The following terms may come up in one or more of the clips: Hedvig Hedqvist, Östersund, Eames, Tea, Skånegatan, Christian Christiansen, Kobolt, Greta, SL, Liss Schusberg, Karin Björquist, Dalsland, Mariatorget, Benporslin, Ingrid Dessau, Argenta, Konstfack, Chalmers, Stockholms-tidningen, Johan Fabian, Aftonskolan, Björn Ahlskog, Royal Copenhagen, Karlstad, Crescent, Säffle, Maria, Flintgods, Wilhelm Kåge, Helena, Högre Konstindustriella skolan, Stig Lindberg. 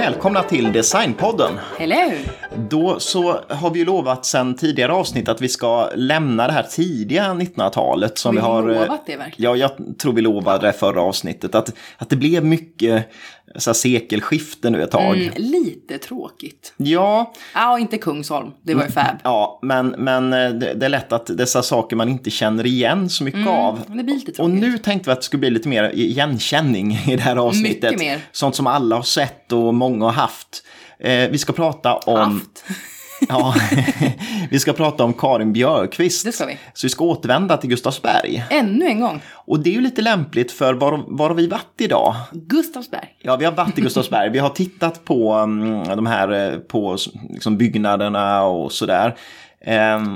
Välkomna till Designpodden. Hello. Då så har vi ju lovat sedan tidigare avsnitt att vi ska lämna det här tidiga 1900-talet. Som vi har lovat det verkligen. Ja, jag tror vi lovade det förra avsnittet. Att det blev mycket så här, sekelskifte nu ett tag. Mm, lite tråkigt. Ja. Ja, inte Kungsholm. Det var ju fab. Ja, men det är lätt att dessa saker man inte känner igen så mycket av. Det blir lite tråkigt. Och nu tänkte vi att det skulle bli lite mer igenkänning i det här avsnittet. Mycket mer. Sånt som alla har sett och många har haft. Vi ska prata om... Ja, vi ska prata om Karin Björquist. Det ska vi. Så vi ska återvända till Gustavsberg. Ännu en gång. Och det är ju lite lämpligt för var har vi varit idag? Gustavsberg. Ja, vi har varit i Gustavsberg. Vi har tittat på de här på liksom, byggnaderna och sådär.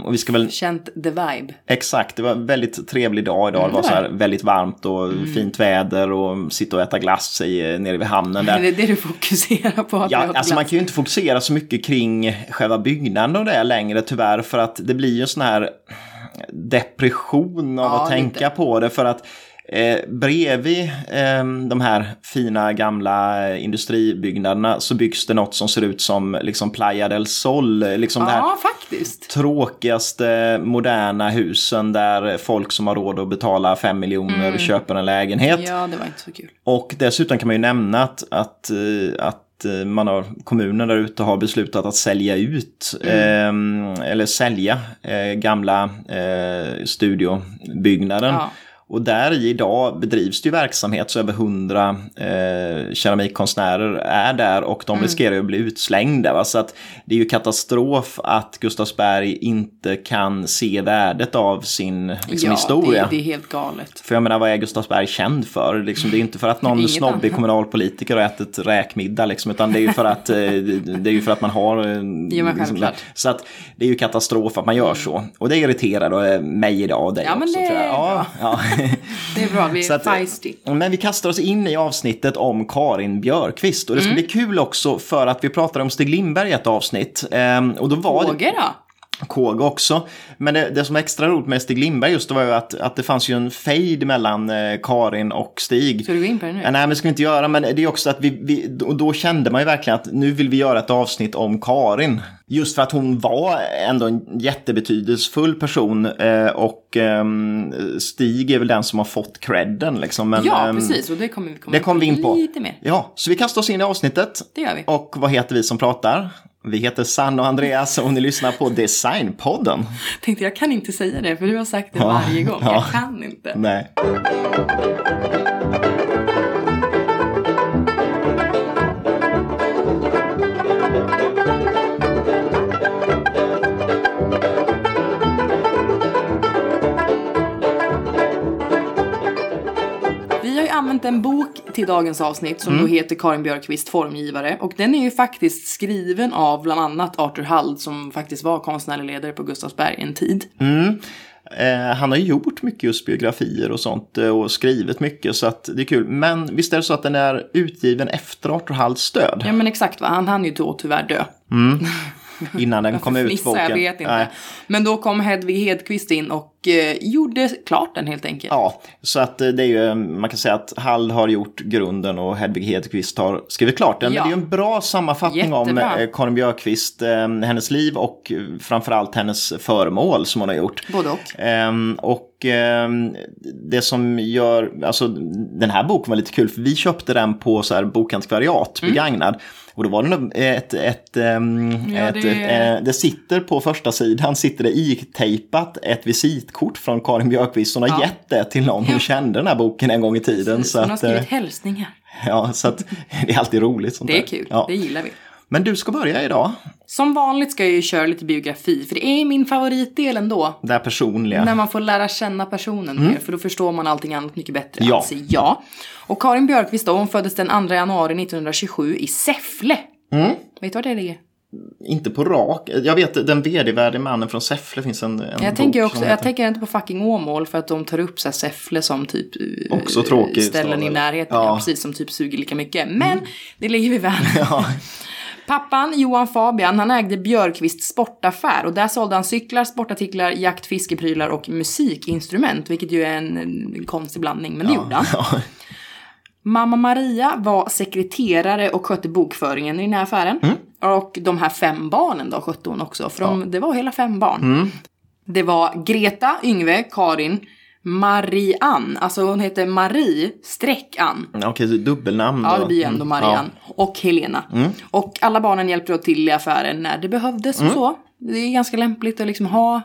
Och vi ska väl... Känt the vibe. Exakt, det var en väldigt trevlig dag idag. Det var så här väldigt varmt och fint väder. Och sitta och äta glass nere vid hamnen där. Det är det du fokuserar på, att ja, alltså man kan ju inte fokusera så mycket kring själva byggnaden och det längre tyvärr. För att det blir ju en sån här depression av att tänka på det. För att bredvid de här fina gamla industribyggnaderna så byggs det något som ser ut som liksom Playa del Sol, liksom det här faktiskt tråkigaste moderna husen där folk som har råd att betala 5 miljoner köper en lägenhet. Ja, det var inte så kul. Och dessutom kan man ju nämna att man har, kommunen där ute har beslutat att sälja ut eller sälja gamla studiobyggnaden. Ja. Och där i idag bedrivs det ju verksamhet så över 100 keramikkonstnärer är där och de riskerar ju att bli utslängda. Va? Så att det är ju katastrof att Gustavsberg inte kan se värdet av sin liksom, historia. Ja, det är helt galet. För jag menar, vad är Gustavsberg känd för? Liksom, det är ju inte för att någon snobbig kommunalpolitiker har ätit räkmiddag, liksom, utan det är ju för att, man har... Liksom, så att det är ju katastrof att man gör så. Och det irriterar mig idag och dig också. Men det... Ja. Det är bra, vi är feisty. Men vi kastar oss in i avsnittet om Karin Björquist. Och det ska bli kul också för att vi pratade om Stig Lindberg i ett avsnitt. Och då var KG då? KG också. Men det som är extra roligt med Stig Lindberg just var ju att det fanns ju en fejd mellan Karin och Stig. Ska du gå in på det nu? Nej, men det ska vi inte göra. Men det är också att då kände man ju verkligen att nu vill vi göra ett avsnitt om Karin. Just för att hon var ändå en jättebetydelsefull person och Stig är väl den som har fått credden. Liksom. Men, ja, precis. Och det kommer vi in på lite mer. Ja, så vi kastar oss in i avsnittet. Det gör vi. Och vad heter vi som pratar? Vi heter Sann och Andreas och ni lyssnar på Designpodden. Tänkte jag kan inte säga det för du har sagt det varje gång. Ja. Jag kan inte. Nej. Använt en bok till dagens avsnitt som då heter Karin Björquist formgivare, och den är ju faktiskt skriven av bland annat Arthur Hall som faktiskt var konstnärlig ledare på Gustavsberg en tid. Han har ju gjort mycket just biografier och sånt och skrivit mycket, så att det är kul. Men visst är det så att den är utgiven efter Arthur Halls död? Ja men exakt, va? Han hann ju då tyvärr dö. Innan den kom ut boken. Jag vet inte. Men då kom Hedvig Hedqvist in och gjorde klart den helt enkelt. Ja, så att det är ju, man kan säga att Hall har gjort grunden och Hedvig Hedqvist har skrivit klart den. Ja. Men det är ju en bra sammanfattning om Karin Björquist, hennes liv och framförallt hennes föremål som hon har gjort. Både och. Det som gör, alltså den här boken var lite kul för vi köpte den på så här bokantikvariat begagnad. Och då var det det sitter på första sidan sitter det itejpat ett visitkort från Karin Björquist som har gett det till någon hon kände den här boken en gång i tiden. Så hon har skrivit hälsningar. Ja, så att det är alltid roligt. Sånt det är där. Kul, det gillar vi. Men du ska börja idag. Som vanligt ska jag ju köra lite biografi, för det är min favoritdel ändå. Det här personliga. När man får lära känna personen mer, för då förstår man allting annat mycket bättre. Ja. Alltså, Och Karin Björquist då, hon föddes den 2 januari 1927 i Säffle. Vet du vad det är? Inte på rak. Jag vet, den vd-värdig mannen från Säffle finns en jag tänker också, jag tänker inte på fucking Åmål för att de tar upp så här Säffle som typ också tråkigt, ställen i närheten. Ja. Ja, precis, som typ suger lika mycket. Men det ligger vi väl. Ja. Pappan, Johan Fabian, han ägde Björquist sportaffär och där sålde han cyklar, sportartiklar, jakt, fiskeprylar och musikinstrument, vilket ju är en konstig blandning, men det gjorde han. Mamma Maria var sekreterare och skötte bokföringen i den här affären. Mm. Och de här 5 barnen då skötte hon också. För det var hela 5 barn. Mm. Det var Greta, Yngve, Karin, Marie-Anne. Alltså hon heter Marie-Anne. Okej, dubbelnamn då. Ja, det blir ändå Marie-Anne. Och Helena. Mm. Och alla barnen hjälpte till i affären när det behövdes och så. Det är ganska lämpligt att liksom ha...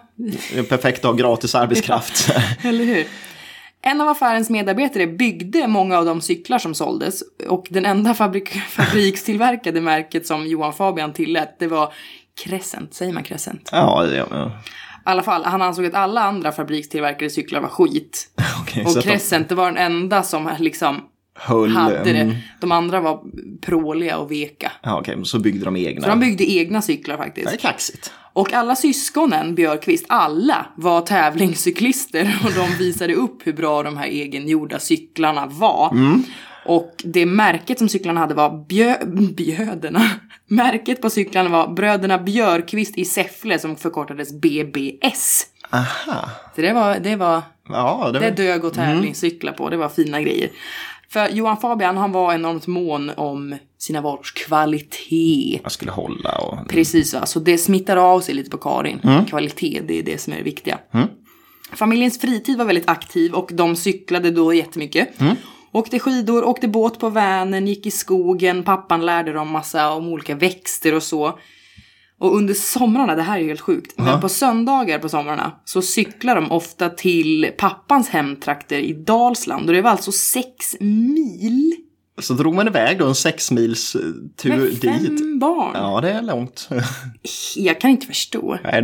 perfekt att ha gratis arbetskraft. Eller hur? En av affärens medarbetare byggde många av de cyklar som såldes. Och den enda fabrikstillverkade märket som Johan Fabian tillät, det var Crescent. Säger man Crescent? Ja, det gör man. I alla fall, han ansåg att alla andra fabrikstillverkade cyklar var skit. Okay, och Crescent, det var den enda som liksom hade det. De andra var pråliga och veka. Ja, okej, så byggde de egna. Så de byggde egna cyklar faktiskt. Det är kaxigt. Och alla syskonen, Björquist, alla var tävlingscyklister. Och de visade upp hur bra de här egengjorda cyklarna var. Mm. Och det märket som cyklarna hade var märket på cyklarna var Bröderna Björquist i Säffle, som förkortades BBS. Aha. Så det var dög och tävlingscyklar på. Det var fina grejer. För Johan Fabian, han var enormt mån om sina varors kvalitet. Jag skulle hålla och... Precis, va? Så det smittar av sig lite på Karin. Mm. Kvalitet, det är det som är det viktiga. Mm. Familjens fritid var väldigt aktiv och de cyklade då jättemycket. Mm. Åkte skidor, åkte båt på Vänen, gick i skogen. Pappan lärde dem massa om olika växter och så. Och under somrarna, det här är helt sjukt, men på söndagar på somrarna så cyklar de ofta till pappans hemtrakter i Dalsland. Och det var alltså 6 mil. Så drog man iväg då en 6 mils tur dit. Med 5 barn. Ja, det är långt. Jag kan inte förstå. Nej,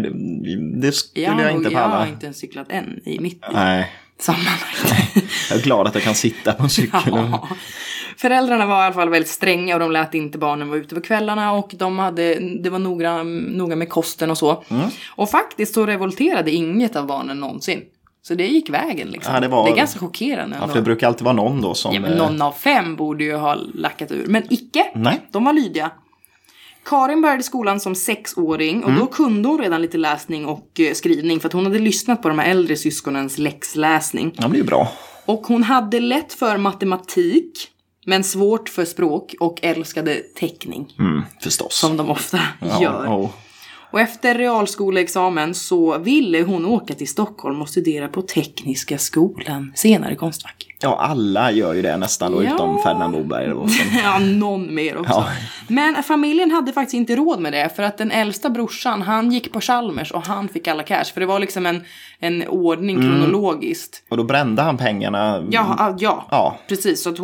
det skulle jag inte palla. Jag har inte cyklat än i mitt liv. Nej. Sammanlagt. Jag är glad att jag kan sitta på en cykel. Ja. Föräldrarna var i alla fall väldigt stränga och de lät inte barnen vara ute på kvällarna och det var noga med kosten och så. Mm. Och faktiskt så revolterade inget av barnen någonsin. Så det gick vägen liksom. Ja, det är ganska chockerande. Ja, för det brukar alltid vara någon då som... Ja, någon av 5 borde ju ha lackat ur. Men icke. Nej. De var lydiga. Karin började skolan som 6-åring och då kunde hon redan lite läsning och skrivning för att hon hade lyssnat på de här äldre syskonens läxläsning. Ja, det är ju bra. Och hon hade lätt för matematik men svårt för språk och älskade teckning. Mm, förstås. Som de ofta gör. Oh. Och efter realskoleexamen så ville hon åka till Stockholm och studera på Tekniska skolan, senare konstfack. Ja, alla gör ju det nästan, utom Ferdinand Moberg. Ja, någon mer också. Ja. Men familjen hade faktiskt inte råd med det, för att den äldsta brorsan, han gick på Chalmers och han fick alla cash. För det var liksom en ordning kronologiskt. Och då brände han pengarna. Ja. Precis. Så att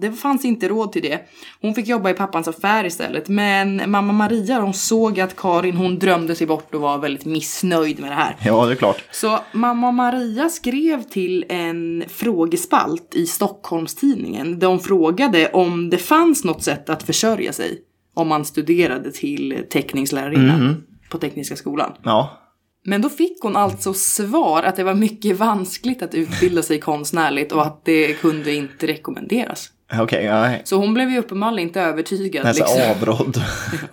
det fanns inte råd till det. Hon fick jobba i pappans affär istället. Men mamma Maria, hon såg att Karin, hon drömde sig bort och var väldigt missnöjd med det här. Ja, det är klart. Så mamma Maria skrev till en frågespalt i Stockholms-tidningen. De frågade om det fanns något sätt att försörja sig om man studerade till teckningslärarinna på Tekniska skolan. Ja. Men då fick hon alltså svar att det var mycket vanskligt att utbilda sig konstnärligt och att det kunde inte rekommenderas. Okay. Så hon blev ju uppenbarligen inte övertygad. Nästan liksom. Avrådd.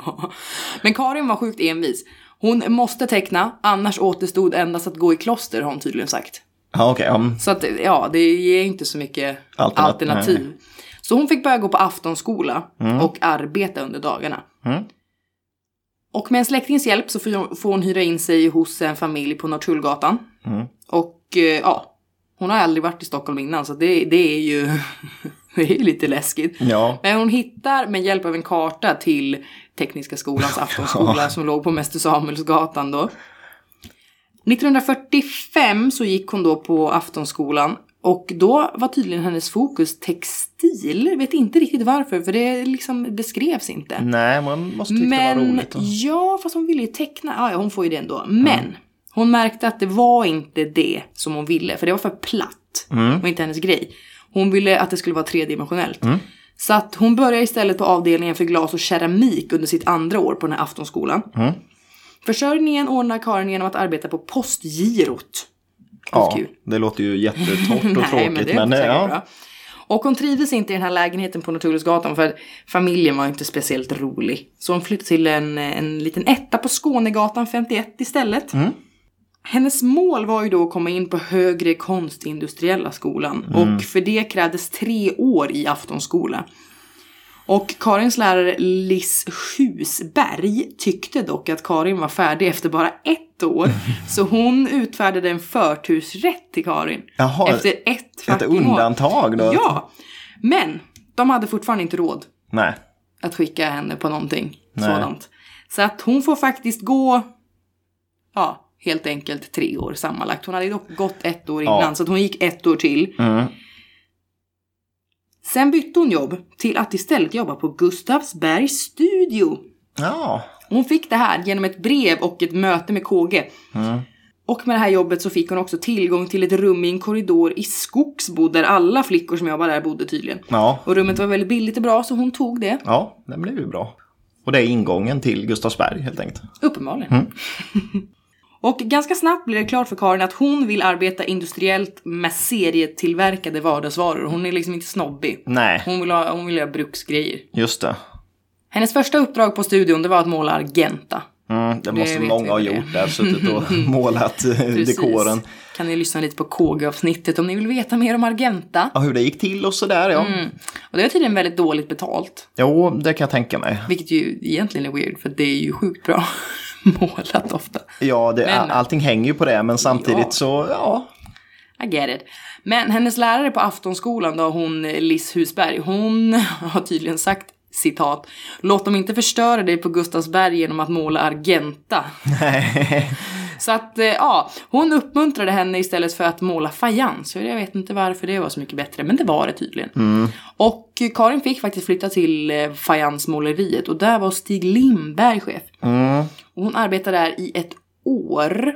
Ja. Men Karin var sjukt envis. Hon måste teckna, annars återstod endast att gå i kloster, har hon tydligen sagt. Så att, det ger inte så mycket alternativ. Nej. Så hon fick börja gå på aftonskola och arbeta under dagarna. Mm. Och med en släktings hjälp så får hon hyra in sig hos en familj på Norrtullgatan. Mm. Och hon har aldrig varit i Stockholm innan, så det är ju det är lite läskigt. Ja. Men hon hittar med hjälp av en karta till Tekniska skolans aftonskola som låg på Mäster Samuelsgatan då. 1945 så gick hon då på aftonskolan och då var tydligen hennes fokus textil. Jag vet inte riktigt varför, för det liksom beskrevs inte. Nej, man måste tycka det var roligt. Ja, fast hon ville ju teckna. Ja, hon får ju det ändå. Men hon märkte att det var inte det som hon ville, för det var för platt och inte hennes grej. Hon ville att det skulle vara tredimensionellt. Mm. Så att hon började istället på avdelningen för glas och keramik under sitt andra år på den här aftonskolan. Mm. Försörjningen ordnar Karin genom att arbeta på postgirot. Ja, det låter ju jättetort och tråkigt. Nej, men bra. Och hon trivdes inte i den här lägenheten på Norrtullsgatan för familjen var inte speciellt rolig. Så hon flyttade till en liten etta på Skånegatan 51 istället. Mm. Hennes mål var ju då att komma in på Högre Konstindustriella skolan. Och för det krävdes 3 år i Aftonskola. Och Karins lärare Liss Schusberg tyckte dock att Karin var färdig efter bara 1 år. Så hon utfärdade en förtursrätt till Karin. Jaha, efter ett undantag då? Ja, men de hade fortfarande inte råd att skicka henne på någonting sådant. Så att hon får faktiskt gå... Ja, helt enkelt 3 år sammanlagt. Hon hade dock gått 1 år innan, så att hon gick 1 år till. Mm. Sen bytte hon jobb till att istället jobba på Gustavsbergs studio. Ja. Hon fick det här genom ett brev och ett möte med KG. Mm. Och med det här jobbet så fick hon också tillgång till ett rum i en korridor i Skogsbo, där alla flickor som jobbade där bodde tydligen. Ja. Och rummet var väldigt billigt och bra, så hon tog det. Ja, det blev ju bra. Och det är ingången till Gustavsberg helt enkelt. Uppenbarligen. Mm. Och ganska snabbt blir det klart för Karin att hon vill arbeta industriellt med serietillverkade vardagsvaror. Hon är liksom inte snobbig. Nej. Hon vill ha bruksgrejer. Just det. Hennes första uppdrag på studion, det var att måla Argenta. Mm, det måste många ha gjort där, suttit och målat dekoren. Kan ni lyssna lite på KG-avsnittet om ni vill veta mer om Argenta. Ja, hur det gick till och sådär, ja. Mm. Och det var tydligen väldigt dåligt betalt. Jo, det kan jag tänka mig. Vilket ju egentligen är weird, för det är ju sjukt bra målat ofta. Ja, allting hänger ju på det, men samtidigt så, ja. I get it. Men hennes lärare på Aftonskolan då, hon Liss Husberg, hon har tydligen sagt, citat, låt dem inte förstöra dig på Gustavsberg genom att måla Argenta. Nej. Så att, ja, hon uppmuntrade henne istället för att måla fajans. Jag vet inte varför det var så mycket bättre, men det var det tydligen. Mm. Och Karin fick faktiskt flytta till fajansmåleriet, och där var Stig Lindberg chef. Mm. Och hon arbetade där i 1 år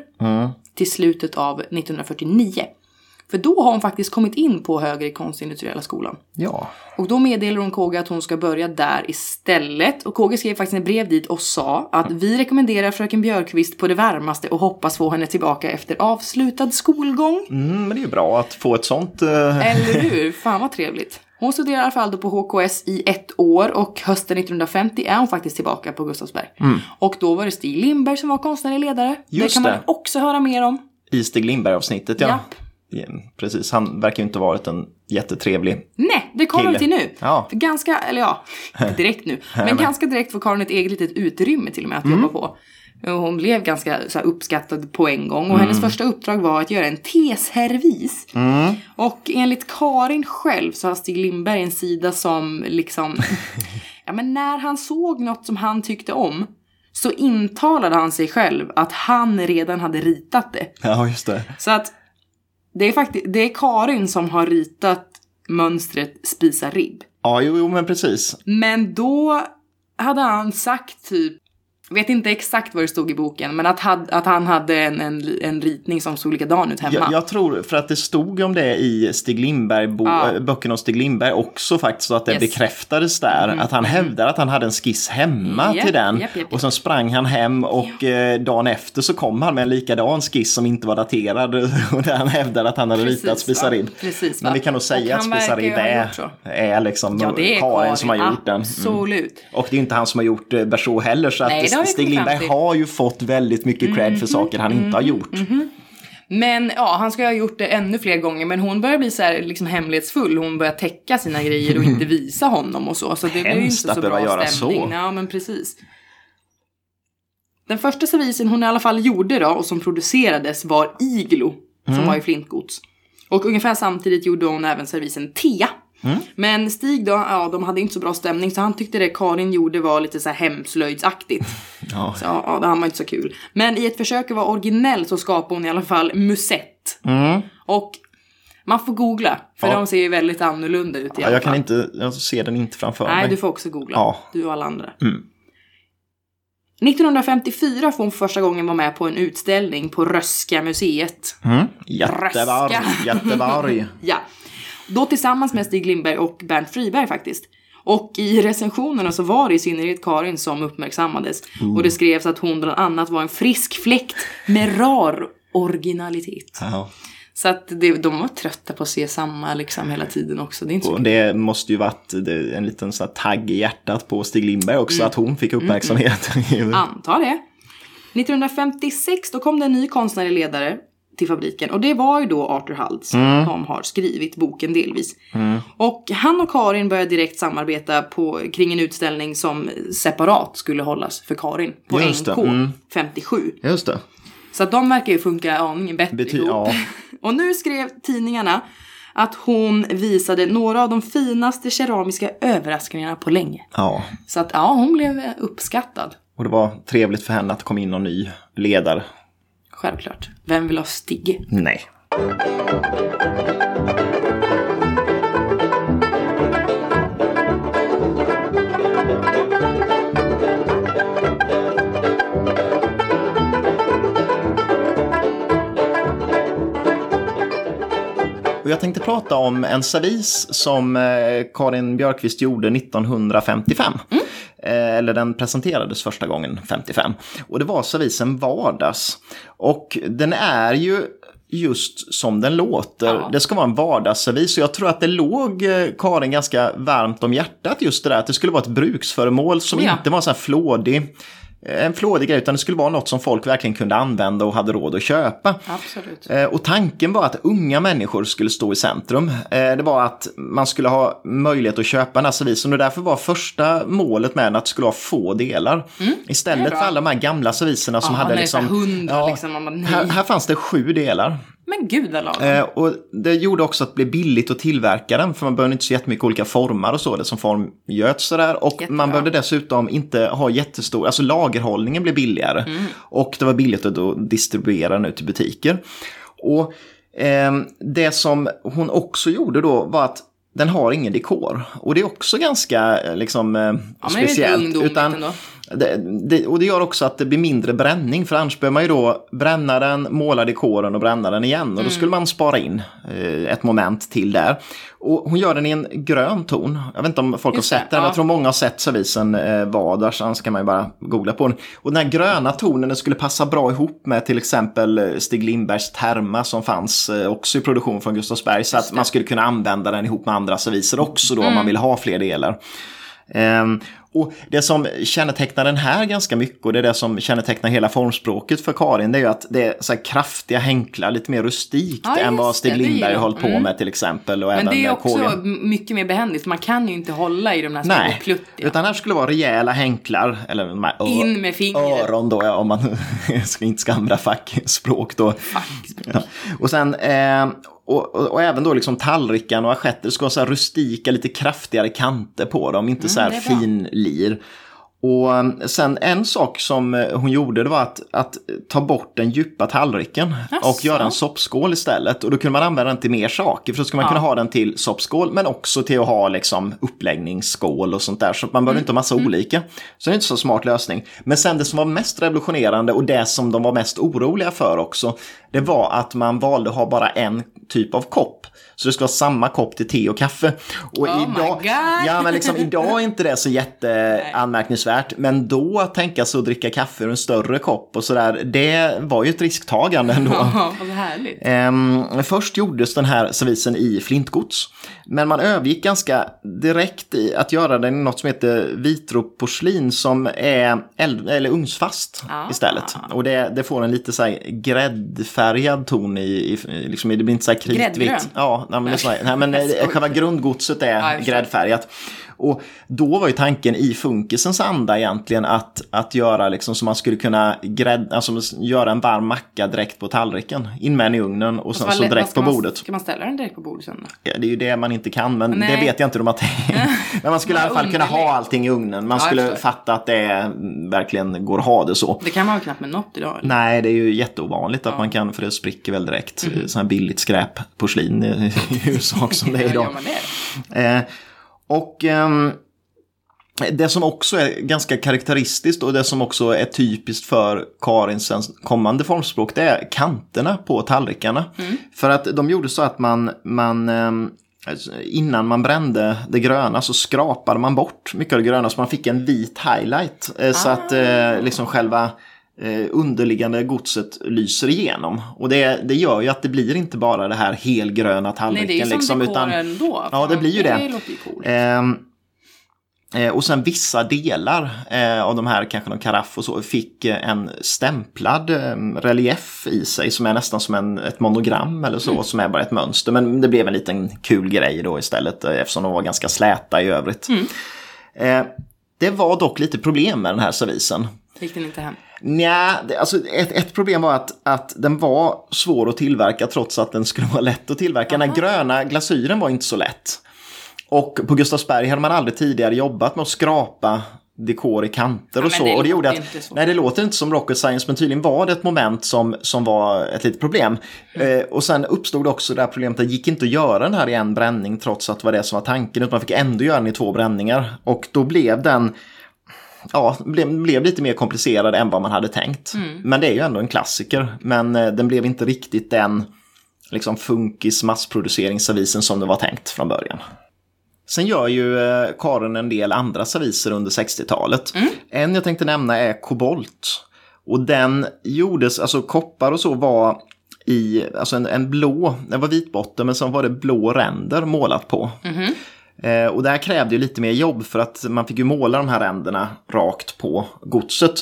till slutet av 1949. För då har hon faktiskt kommit in på Högre Konstindustriella skolan. Ja. Och då meddelar hon KG att hon ska börja där istället. Och KG skrev faktiskt en brev dit och sa att vi rekommenderar fröken Björquist på det varmaste och hoppas få henne tillbaka efter avslutad skolgång. Mm, men det är ju bra att få ett sånt... Eller hur? Fan vad trevligt. Hon studerar i alla fall då på HKS i 1 år, och hösten 1950 är hon faktiskt tillbaka på Gustavsberg. Mm. Och då var det Stig Lindberg som var konstnärlig ledare. Just det. Det kan man också höra mer om. I Stig Lindberg-avsnittet, ja. Japp. Precis, han verkar ju inte ha varit en jättetrevlig. Nej, det kommer till nu. Ja. För ganska, eller ja, direkt nu. Men ganska direkt får Karin ett eget litet utrymme till och med att jobba på. Hon blev ganska så här uppskattad på en gång. Och hennes första uppdrag var att göra en teservis. Mm. Och enligt Karin själv så har Stig Lindberg en sida som liksom... ja, men när han såg något som han tyckte om, så intalade han sig själv att han redan hade ritat det. Ja, just det. Så att... Det är Karin som har ritat mönstret spisa ribb. Ja, jo, men precis. Men då hade han sagt typ, vet inte exakt vad det stod i boken, men att han hade en ritning som såg likadan ut hemma. Jag tror, för att det stod om det i Stig Lindberg, böckerna om Stig Lindberg också faktiskt, att det bekräftades där. Mm. Att han hävdade att han hade en skiss hemma till den. Och sen sprang han hem och dagen efter så kom han med en likadan skiss som inte var daterad. Och där han hävdade att han hade ritat spisa ribb. Men vi kan nog säga att spisa ribb är liksom Karin som har gjort den. Absolut. Och det är inte han som har gjort Berså heller, så att Stig Lindberg har ju fått väldigt mycket cred för saker han inte har gjort. Men ja, han ska ju ha gjort det ännu fler gånger. Men hon börjar bli så här liksom hemlighetsfull. Hon börjar täcka sina grejer och inte visa honom och så. Så det blir ju inte så bra stämning. Så. Ja, men precis. Den första servisen hon i alla fall gjorde då, och som producerades, var Iglo, som var i Flintgods. Och ungefär samtidigt gjorde hon även servisen Tea. Mm. Men Stig då, ja, de hade inte så bra stämning, så han tyckte det Karin gjorde var lite så här hemslöjdsaktigt. Så ja, det var inte så kul. Men i ett försök att vara originell så skapade hon i alla fall musett. Och man får googla, för de ser ju väldigt annorlunda ut i alla fall. Jag ser den inte framför mig. Nej, du får också googla, du och alla andra. 1954 får hon första gången vara med på en utställning på Röska museet. Jättevarg. Ja. Då tillsammans med Stig Lindberg och Bernt Friberg faktiskt. Och i recensionerna så var det i synnerhet Karin som uppmärksammades. Och det skrevs att hon bland annat var en frisk fläkt med rar originalitet. Så att de var trötta på att se samma liksom hela tiden också. Det är inte så kul. Det måste ju varit en liten sån här tagg i hjärtat på Stig Lindberg också, att hon fick uppmärksamhet. Antar det. 1956 då kom det en ny konstnärlig ledare till fabriken. Och det var ju då Arthur Hall som har skrivit boken delvis. Mm. Och han och Karin började direkt samarbeta kring en utställning som separat skulle hållas för Karin på NK 57. Just det. Så att de verkar ju funka aningen bättre ihop. Ja. Och nu skrev tidningarna att hon visade några av de finaste keramiska överraskningarna på länge. Ja. Så att ja, hon blev uppskattad. Och det var trevligt för henne att komma in någon ny ledare. Självklart. Vem vill ha Stig? Nej. Och jag tänkte prata om en servis som Karin Björquist gjorde 1955. Mm. Eller den presenterades första gången 55. Och det var servisen Vardags. Och den är ju just som den låter. Ja. Det ska vara en vardagsservis. Och jag tror att det låg Karin ganska varmt om hjärtat just det där. Att det skulle vara ett bruksföremål som inte var så här en flådig grej, utan det skulle vara något som folk verkligen kunde använda och hade råd att köpa. Absolut. Och tanken var att unga människor skulle stå i centrum. Det var att man skulle ha möjlighet att köpa den här servisen, och därför var första målet med att det skulle ha få delar. Mm. Istället för alla de här gamla serviserna som hade liksom... 100, här fanns det 7 delar. Men gud vad lagom. Och det gjorde också att det blev billigt att tillverka den. För man behövde inte så jättemycket olika former och så. Det som form göts sådär. Och man behövde dessutom inte ha jättestor... Alltså lagerhållningen blev billigare. Mm. Och det var billigt att då distribuera den ut till butiker. Och det som hon också gjorde då var att den har ingen dekor. Och det är också ganska liksom, speciellt. Och det gör också att det blir mindre bränning. För annars behöver man ju då bränna den, måla dekoren och bränna den igen. Och då skulle man spara in ett moment till där. Och hon gör den i en grön ton. Jag vet inte om folk har sett den. Jag tror många har sett servisen Vardags. Annars kan man ju bara googla på den. Och den här gröna tonen skulle passa bra ihop med till exempel Stig Lindbergs terma som fanns också i produktion från Gustavsberg. Så att man skulle kunna använda den ihop med andra serviser också då om man vill ha fler delar. Och det som kännetecknar den här ganska mycket, och det är det som kännetecknar hela formspråket för Karin, det är ju att det är så här kraftiga hänklar, lite mer rustikt än vad Stig Lindberg har hållit på med till exempel. Och men även det är också mycket mer behändigt, för man kan ju inte hålla i de här små pluttiga. Utan här skulle vara rejäla hänklar, eller de här in med fingret. Öron då, om man inte ska använda fackspråk då. Fackspråk. Ja. Och sen... Och även då liksom tallrikan och assietter ska ha så här rustika, lite kraftigare kanter på dem. Inte så här finlir. Och sen en sak som hon gjorde, det var att ta bort den djupa tallriken och göra en soppskål istället. Och då kunde man använda den till mer saker. För då skulle man kunna ha den till soppskål, men också till att ha liksom uppläggningsskål och sånt där. Så man behöver inte ha massa olika. Så det är inte så smart lösning. Men sen det som var mest revolutionerande och det som de var mest oroliga för också, det var att man valde att ha bara en typ av kopp. Så det ska vara samma kopp till te och kaffe. Och idag är inte det så jätteanmärkningsvärt. Men då att tänka sig att dricka kaffe ur en större kopp och sådär, det var ju ett risktagande ändå. Ja, vad härligt. Först gjordes den här servisen i flintgods. Men man övergick ganska direkt i att göra den i något som heter vitroporslin, som är ugnsfast istället. Och det får en lite så här gräddfärgad ton i liksom, det blir inte så här kritvitt. Ja, men själva grundgodset är gräddfärgat. Och då var ju tanken i funkisens anda egentligen att göra liksom så man skulle kunna göra en varm macka direkt på tallriken, in med den i ugnen och sen så direkt på bordet. Ska man ställa den direkt på bordet sen? Ja, det är ju det man inte kan, men det vet jag inte hur de har tänkt. Men man skulle i alla fall kunna ha allting i ugnen. Man skulle fatta att det verkligen går att ha det så. Det kan man ju knappt med något idag. Eller? Nej, det är ju jätteovanligt att man kan, för det spricker väl direkt. Sån här billigt skräpporslin i huvudsak som det är idag. Och det som också är ganska karaktäristiskt och det som också är typiskt för Karins kommande formspråk, det är kanterna på tallrikarna. För att de gjorde så att man innan man brände det gröna så skrapade man bort mycket av det gröna så man fick en vit highlight. Så att liksom själva underliggande godset lyser igenom, och det gör ju att det blir inte bara det här helgröna tallriken. Nej, det är ju som liksom, utan ändå. Ja, det blir ju det. Och sen vissa delar av de här, kanske någon karaff och så, fick en stämplad relief i sig som är nästan som ett monogram eller så, som är bara ett mönster. Men det blev en liten kul grej då istället, eftersom de var ganska släta i övrigt. Mm. Det var dock lite problem med den här servisen. Gick den inte hem? Nej, alltså ett problem var att den var svår att tillverka trots att den skulle vara lätt att tillverka. Den gröna glasyren var inte så lätt. Och på Gustavsberg hade man aldrig tidigare jobbat med att skrapa dekor i kanter och så. Det, och det gjorde att, nej, det låter inte som rocket science, men tydligen var det ett moment som var ett litet problem. Och sen uppstod också det här problemet att det gick inte att göra den här i en bränning trots att det var det som var tanken, utan man fick ändå göra den i 2 bränningar. Och då blev den... Ja, blev lite mer komplicerad än vad man hade tänkt. Mm. Men det är ju ändå en klassiker. Men den blev inte riktigt den liksom funkis massproduceringsservisen som det var tänkt från början. Sen gör ju Karin en del andra serviser under 60-talet. Mm. En jag tänkte nämna är Kobolt. Och den gjordes, alltså koppar och så var i, alltså en blå, den var vit botten men sen var det blå ränder målat på. Mm. Och det här krävde ju lite mer jobb för att man fick ju måla de här ränderna rakt på godset.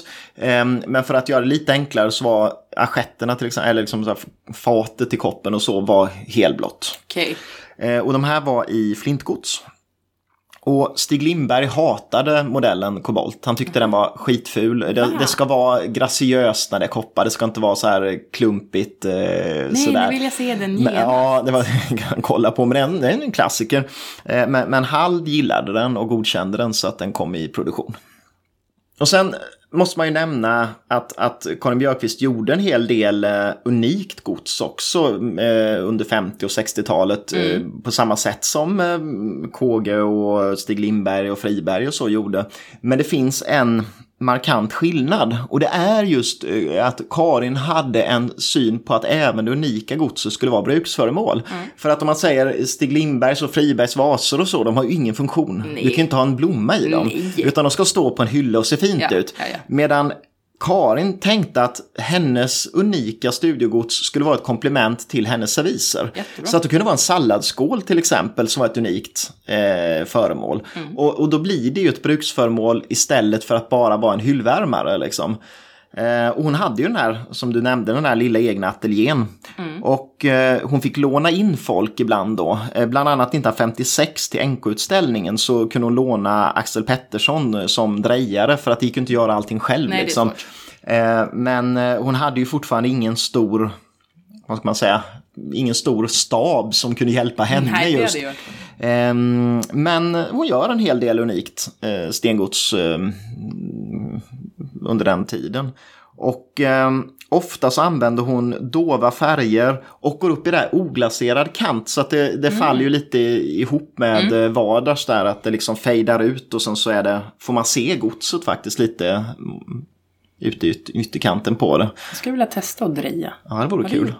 Men för att göra det lite enklare så var aschetterna till exempel, eller liksom så här fatet i koppen och så, var helblått. Okay. Och de här var i flintgods. Och Stig Lindberg hatade modellen Kobolt. Han tyckte den var skitful. Det ska vara graciöst när det är koppar. Det ska inte vara så här klumpigt. Nej, nu vill jag se den igen. Ja, det var kan kolla på. Men den är en klassiker. Men Hall gillade den och godkände den så att den kom i produktion. Och sen måste man ju nämna att Karin Björquist gjorde en hel del unikt gods också under 50- och 60-talet. På samma sätt som KG och Stig Lindberg och Friberg och så gjorde. Men det finns en markant skillnad. Och det är just att Karin hade en syn på att även det unika godset skulle vara bruksföremål. Mm. För att om man säger Stig Lindbergs och Fribergs vaser och så, de har ju ingen funktion. Nej. Du kan inte ha en blomma i dem. Nej. Utan de ska stå på en hylla och se fint ut. Ja. Medan Karin tänkte att hennes unika studiogods skulle vara ett komplement till hennes serviser. Jättebra. Så att det kunde vara en salladsskål till exempel som var ett unikt föremål. Mm. Och då blir det ju ett bruksföremål istället för att bara vara en hyllvärmare liksom. Och hon hade ju den här, som du nämnde, den här lilla egna ateljén. Mm. Och hon fick låna in folk ibland då. Bland annat 1956 till NK-utställningen så kunde hon låna Axel Pettersson som drejare för att det gick inte göra allting själv. Nej, liksom. Men hon hade ju fortfarande ingen stor, vad ska man säga, ingen stor stab som kunde hjälpa henne. Nej, just. Men hon gör en hel del unikt stengods under den tiden. Och ofta så använder hon dova färger och går upp i det här oglaserad kant så att det faller ju lite ihop med vardags där, att det liksom fejdar ut och sen så är det, får man se godset faktiskt lite ute i ytterkanten på det. Jag skulle vilja testa och dreja. Ja, det vore kul.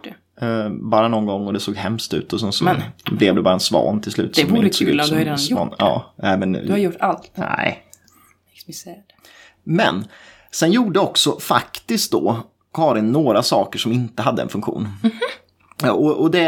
Bara någon gång och det såg hemskt ut och sen så blev det bara en svan till slut. Det vore kul att du har redan gjort det. Ja, men, du har gjort allt. Nej. Men sen gjorde också faktiskt då Karin några saker som inte hade en funktion. Mm-hmm. Ja, och det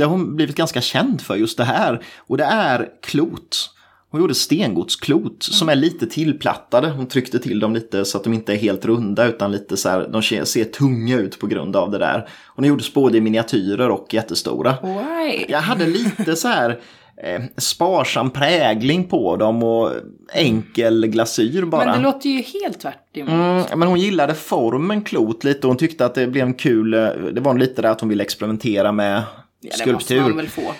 har hon blivit ganska känd för, just det här. Och det är klot. Hon gjorde stengodsklot som är lite tillplattade. Hon tryckte till dem lite så att de inte är helt runda utan lite så här, de ser tunga ut på grund av det där. Och de gjordes både i miniatyrer och jättestora. Why? Jag hade lite så här... sparsam prägling på dem och enkel glasyr bara. Men det låter ju helt tvärt emot. Men hon gillade formen klot lite och hon tyckte att det blev en kul, det var lite där att hon ville experimentera med skulptur. Det måste man väl få.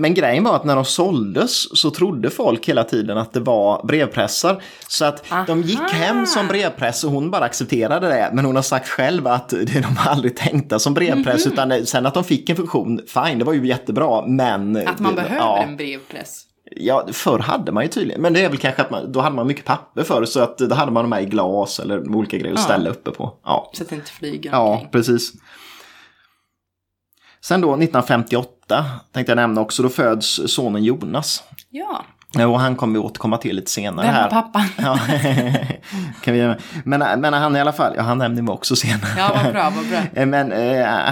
Men grejen var att när de såldes så trodde folk hela tiden att det var brevpressar. Så att de gick hem som brevpress och hon bara accepterade det. Men hon har sagt själv att de aldrig tänkte som brevpress. Mm-hmm. Utan sen att de fick en funktion, fine, det var ju jättebra. Men att man behöver en brevpress. Ja, förr hade man ju tydligen. Men det är väl kanske att då hade man mycket papper förr. Så att då hade man de här i glas eller olika grejer att ställa uppe på. Ja. Så att det inte flyger omkring. Ja, precis. Sen då 1958 tänkte jag nämna också, då föds sonen Jonas. Ja. Och han kommer vi återkomma till lite senare. Vem här. Pappan? Ja. Kan vi, men han i alla fall, ja, han nämnde mig också senare. Ja, vad bra, vad bra. Men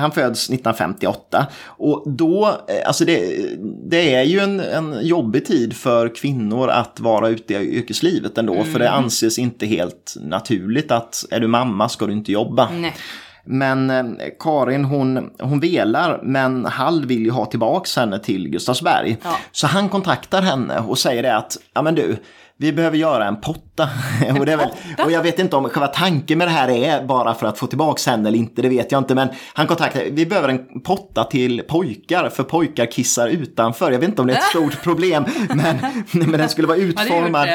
han föds 1958. Och då, alltså det är ju en jobbig tid för kvinnor att vara ute i yrkeslivet ändå. Mm. För det anses inte helt naturligt att är du mamma ska du inte jobba. Nej. Men Karin hon velar, men Hall vill ju ha tillbaka henne till Gustavsberg. Ja. Så han kontaktar henne och säger det att, ja men du, vi behöver göra en potta. Och, det är väl, och jag vet inte om själva tanken med det här är bara för att få tillbaka henne eller inte, det vet jag inte. Men han kontaktar, vi behöver en potta till pojkar, för pojkar kissar utanför. Jag vet inte om det är ett stort problem, men den skulle vara utformad.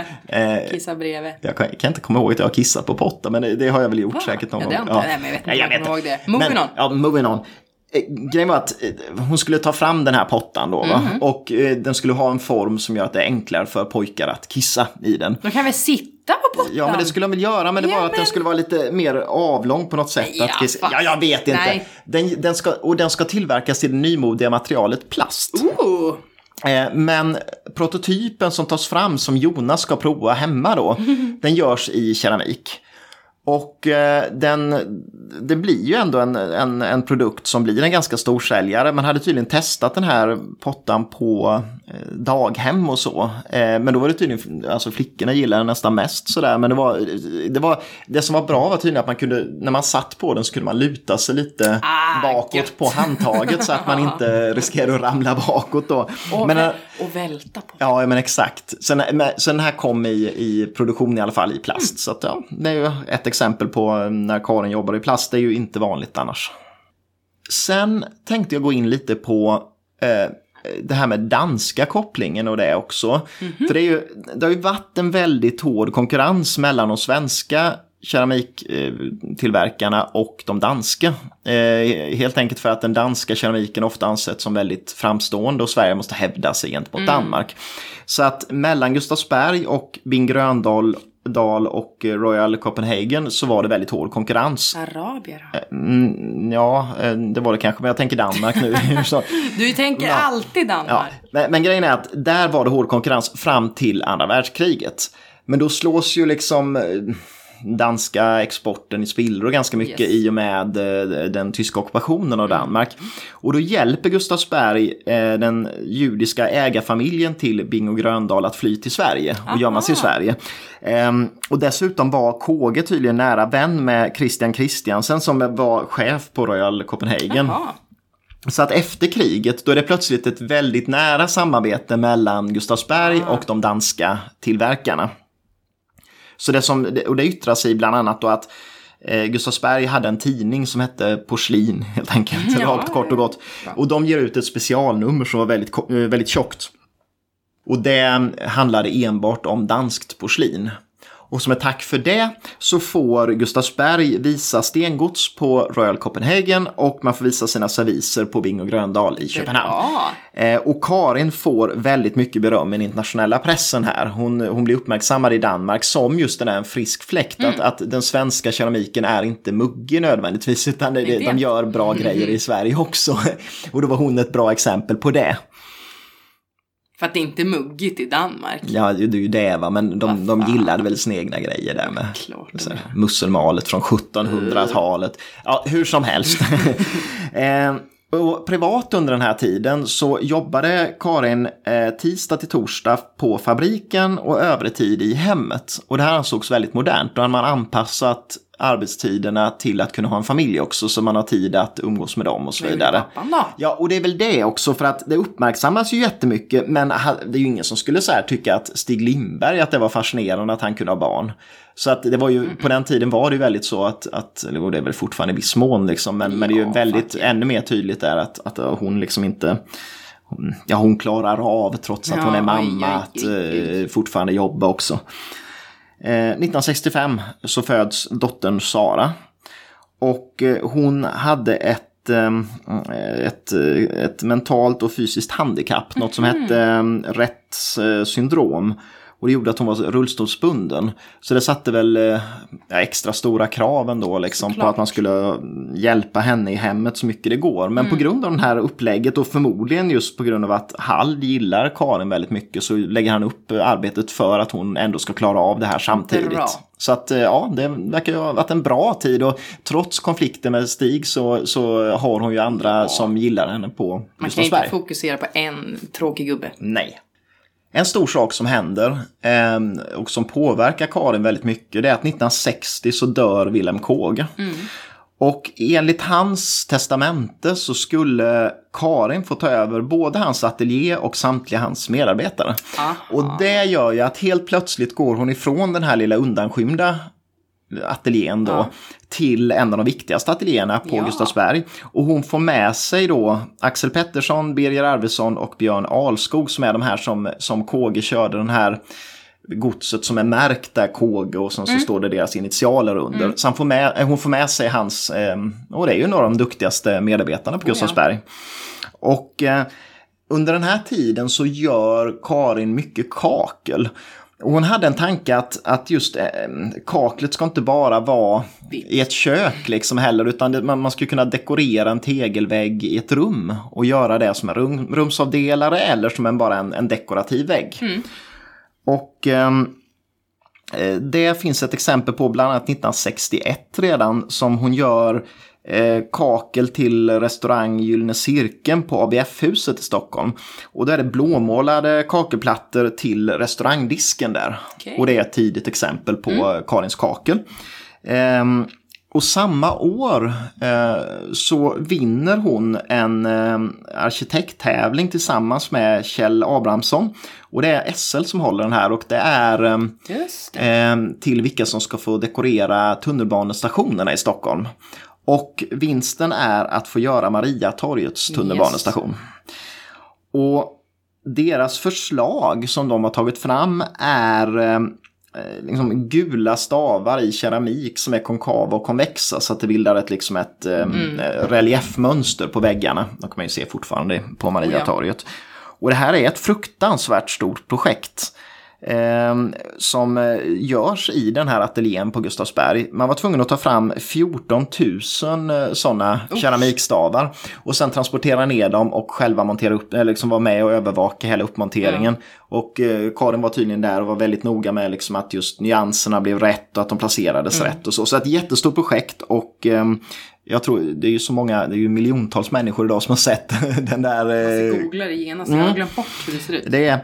Kissa bredvid. Jag kan inte komma ihåg att jag har kissat på potta, men det har jag väl gjort säkert någon gång. Ja, det har jag inte. Nej, jag vet inte. Jag vet inte. Moving on. Ja, moving on. Grejen var att hon skulle ta fram den här pottan då, va? Mm-hmm. Och den skulle ha en form som gör att det är enklare för pojkar att kissa i den. Då kan vi sitta på pottan? Ja, men det skulle de väl göra, men det var att den skulle vara lite mer avlång på något sätt. Ja, att kissa. Ja, jag vet inte. Nej. Den ska tillverkas till det nymodiga materialet plast. Men prototypen som tas fram, som Jonas ska prova hemma då, den görs i keramik. Och det blir ju ändå en produkt som blir en ganska stor säljare. Man hade tydligen testat den här pottan på daghem och så. Men då var det tydligen, alltså flickorna gillade den nästan mest sådär. Men det som var bra var tydligen att man kunde, när man satt på den så kunde man luta sig lite bakåt på handtaget. Så att man inte riskerar att ramla bakåt då. Och välta på. Ja, men exakt. Så den här kom i produktion i alla fall i plast. Mm. Så att, ja, det är ju ett exempel på när Karin jobbar i plast. Det är ju inte vanligt annars. Sen tänkte jag gå in lite på det här med danska kopplingen och det också. Mm-hmm. För det har ju varit en väldigt hård konkurrens mellan de svenska keramiktillverkarna och de danska. Helt enkelt för att den danska keramiken ofta ansetts som väldigt framstående och Sverige måste hävda sig gentemot Danmark. Så att mellan Gustavsberg och Bing Gröndal och Royal Copenhagen så var det väldigt hård konkurrens. Arabier? Ja, det var det kanske, men jag tänker Danmark nu. Du tänker alltid Danmark. Ja. Men grejen är att där var det hård konkurrens fram till andra världskriget. Men då slås ju liksom danska exporten i spillror ganska mycket i och med den tyska ockupationen av Danmark. Och då hjälper Gustavsberg den judiska ägarfamiljen till Bing och Gröndal att fly till Sverige och gömma sig i Sverige. Och dessutom var KG tydligen nära vän med Christian Christiansen som var chef på Royal Copenhagen. Aha. Så att efter kriget då är det plötsligt ett väldigt nära samarbete mellan Gustavsberg och de danska tillverkarna. Så det yttrar sig bland annat då att Gustavsberg hade en tidning som hette Porslin helt enkelt, rakt kort och gott. Och de ger ut ett specialnummer som var väldigt, väldigt tjockt. Och det handlade enbart om danskt porslin. Och som ett tack för det så får Gustavsberg visa stengods på Royal Copenhagen och man får visa sina serviser på Bing och Gröndal i Köpenhamn. Och Karin får väldigt mycket beröm i den internationella pressen här. Hon blir uppmärksammad i Danmark som just den här en frisk fläkt. Att den svenska keramiken är inte muggig nödvändigtvis utan de gör bra grejer i Sverige också. Och då var hon ett bra exempel på det. För att det inte är muggigt i Danmark. Ja, det är ju det va. Men de gillade väl sina egna grejer där med musselmalet från 1700-talet. Ja, hur som helst. Och privat under den här tiden så jobbade Karin tisdag till torsdag på fabriken och övrig tid i hemmet. Och det här ansågs väldigt modernt. Då hade man anpassat arbetstiderna till att kunna ha en familj också så man har tid att umgås med dem och så vidare. Ja, och det är väl det också för att det uppmärksammas ju jättemycket, men det är ju ingen som skulle så här tycka att Stig Lindberg att det var fascinerande att han kunde ha barn. Så att det var ju, på den tiden var det ju väldigt så att och det är väl fortfarande i viss mån liksom, men det är ju väldigt, ännu mer tydligt där att hon liksom inte hon klarar av trots att hon är mamma att fortfarande jobba också. 1965 så föds dottern Sara och hon hade ett mentalt och fysiskt handikapp, något som hette Retts syndrom. Och det gjorde att hon var rullstolsbunden. Så det satte väl extra stora krav ändå liksom, på att man skulle hjälpa henne i hemmet så mycket det går. Men på grund av det här upplägget och förmodligen just på grund av att Hall gillar Karin väldigt mycket så lägger han upp arbetet för att hon ändå ska klara av det här samtidigt. Bra. Så att ja, det verkar ju ha varit en bra tid och trots konflikter med Stig så har hon ju andra som gillar henne på Gustavsberg. Man kan inte fokusera på en tråkig gubbe. Nej. En stor sak som händer och som påverkar Karin väldigt mycket det är att 1960 så dör Wilhelm Kåge. Mm. Och enligt hans testamente så skulle Karin få ta över både hans ateljé och samtliga hans medarbetare. Aha. Och det gör ju att helt plötsligt går hon ifrån den här lilla undanskymda ateljén då till en av de viktigaste ateljéerna på Gustavsberg. Och hon får med sig då Axel Pettersson, Birger Arvidsson och Björn Ahlskog som är de här som KG körde den här godset som är märkta KG och som så står det deras initialer under. Mm. Så hon får med sig hans, och det är ju några av de duktigaste medarbetarna på Gustavsberg. Och under den här tiden så gör Karin mycket kakel. Och hon hade en tanke att just kaklet ska inte bara vara i ett kök liksom heller utan man skulle kunna dekorera en tegelvägg i ett rum och göra det som en rumsavdelare eller som bara en dekorativ vägg. Mm. Och det finns ett exempel på bland annat 1961 redan som hon gör kakel till restaurang Gyllene Cirkeln på ABF-huset i Stockholm. Och där är det blåmålade kakelplattor till restaurangdisken där. Okay. Och det är ett tidigt exempel på Karins kakel. Och samma år så vinner hon en arkitekttävling tillsammans med Kjell Abrahamsson. Och det är SL som håller den här och det är till vilka som ska få dekorera tunnelbanestationerna i Stockholm. Och vinsten är att få göra Mariatorgets tunnelbanestation. Och deras förslag som de har tagit fram är liksom gula stavar i keramik som är konkava och konvexa så att det bildar ett reliefmönster på väggarna. De kan man ju se fortfarande på Mariatorget. Och det här är ett fruktansvärt stort projekt som görs i den här ateljén på Gustavsberg. Man var tvungen att ta fram 14 000 sådana keramikstavar och sen transportera ner dem och själva montera upp, eller liksom vara med och övervaka hela uppmonteringen. Och Karin var tydligen där och var väldigt noga med liksom att just nyanserna blev rätt och att de placerades rätt och så. Så ett jättestort projekt och jag tror det är ju så många, det är ju miljontals människor idag som har sett den där. Jag googlar genast, jag har glömt bort hur det ser ut. Det är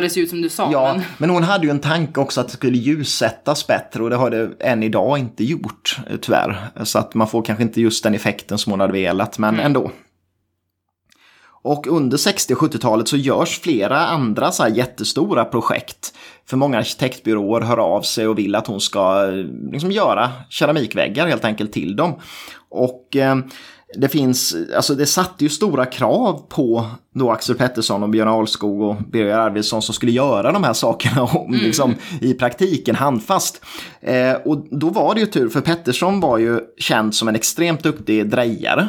det ser ut som du sa. Ja, men hon hade ju en tanke också att det skulle ljussättas bättre och det har det än idag inte gjort tyvärr. Så att man får kanske inte just den effekten som hon hade velat, men ändå. Och under 60- och 70-talet så görs flera andra så här jättestora projekt. För många arkitektbyråer hör av sig och vill att hon ska liksom göra keramikväggar helt enkelt till dem. Och det finns, alltså det satte ju stora krav på då Axel Pettersson och Björn Ahlskog och Birger Arvidsson som skulle göra de här sakerna liksom, i praktiken handfast. Och då var det ju tur för Pettersson var ju känd som en extremt duktig drejare.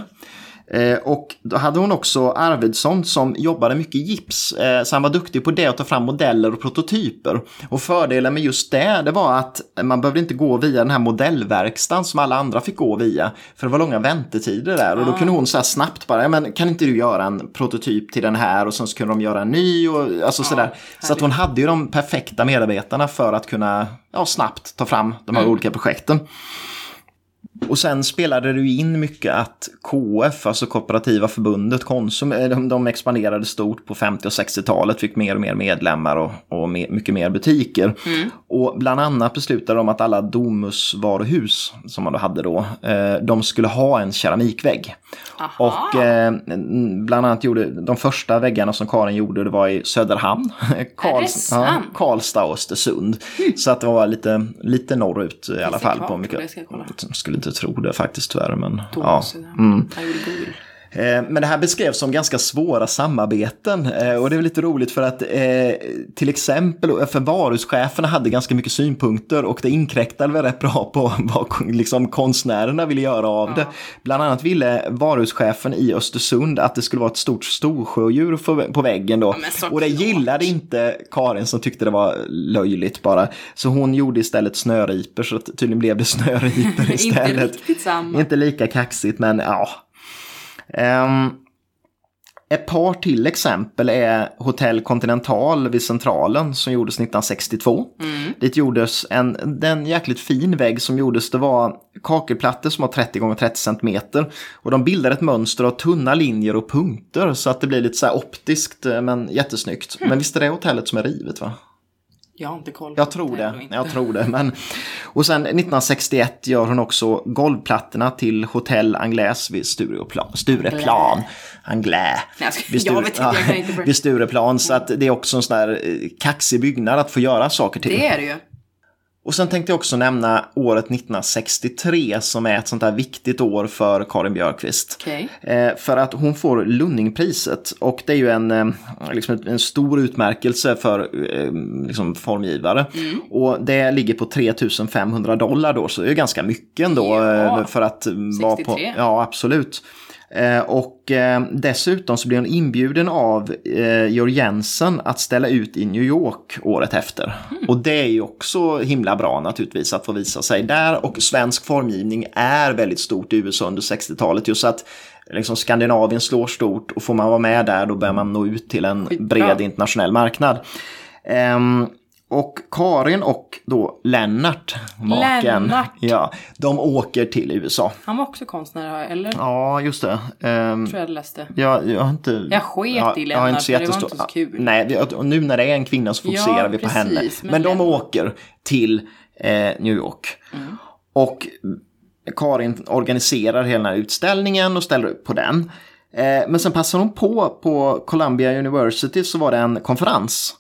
Och då hade hon också Arvidsson som jobbade mycket gips, så han var duktig på det att ta fram modeller och prototyper. Och fördelen med just det var att man behövde inte gå via den här modellverkstan som alla andra fick gå via. För det var långa väntetider där och då kunde hon så här snabbt bara, men kan inte du göra en prototyp till den här och sen så kunde de göra en ny och alltså sådär. Så att hon hade ju de perfekta medarbetarna för att kunna snabbt ta fram de här olika projekten. Och sen spelade du in mycket att KF, alltså Kooperativa förbundet, Konsum, de expanderade stort på 50- och 60-talet, fick mer och mer medlemmar och mycket mer butiker. Och bland annat beslutade de att alla Domus-varuhus som man då hade då, de skulle ha en keramikvägg. Aha. Och bland annat gjorde de första väggarna som Karin gjorde, det var i Söderhamn, Karlstad och Östersund. Så att det var lite norrut i alla fall. På mycket. Skulle inte tro det faktiskt tyvärr, men ja. Men det här beskrevs som ganska svåra samarbeten, och det är lite roligt för att till exempel för varuscheferna hade ganska mycket synpunkter och det inkräktade väl rätt bra på vad liksom konstnärerna ville göra av det. Bland annat ville varuschefen i Östersund att det skulle vara ett stort storsjödjur på väggen då, och det gillade inte Karin som tyckte det var löjligt bara, så hon gjorde istället snöriper, så tydligen blev det snöriper istället. Inte riktigt samma. Inte lika kaxigt, men ja. Ett par till exempel är Hotell Continental vid Centralen som gjordes 1962. Mm. Det gjordes den jäkligt fin vägg som gjordes, det var kakelplattor som var 30 x 30 cm, och de bildade ett mönster av tunna linjer och punkter så att det blir lite så här optiskt men jättesnyggt. Mm. Men visst är det hotellet som är rivet, va? Jag har inte koll. Jag tror det. Men, och sen 1961 gör hon också golvplattorna till Hotell Anglais vid Stureplan. Vid Stureplan. Så att det är också en sån där kaxig byggnad att få göra saker till. Det är det ju. Och sen tänkte jag också nämna året 1963 som är ett sånt här viktigt år för Karin Björquist. Okay. För att hon får Lunningpriset, och det är ju en stor utmärkelse för liksom formgivare. Mm. Och det ligger på $3,500 då, så det är ju ganska mycket ändå. Ja, för att vara på, ja, absolut. Och dessutom så blir hon inbjuden av Georg Jensen att ställa ut i New York året efter. Mm. Och det är ju också himla bra naturligtvis att få visa sig där. Och svensk formgivning är väldigt stort i USA under 60-talet. Just att liksom Skandinavien slår stort, och får man vara med där då börjar man nå ut till en bred internationell marknad. Och Karin och då Lennart, maken, ja, de åker till USA. Han var också konstnär, eller? Ja, just det. Tror jag läste. Jag har inte så jättestor. Det var inte så kul. Nej, och nu när det är en kvinna så fokuserar vi på henne. Men de åker till New York. Mm. Och Karin organiserar hela den här utställningen och ställer upp på den. Men sen passar hon på Columbia University så var det en konferens.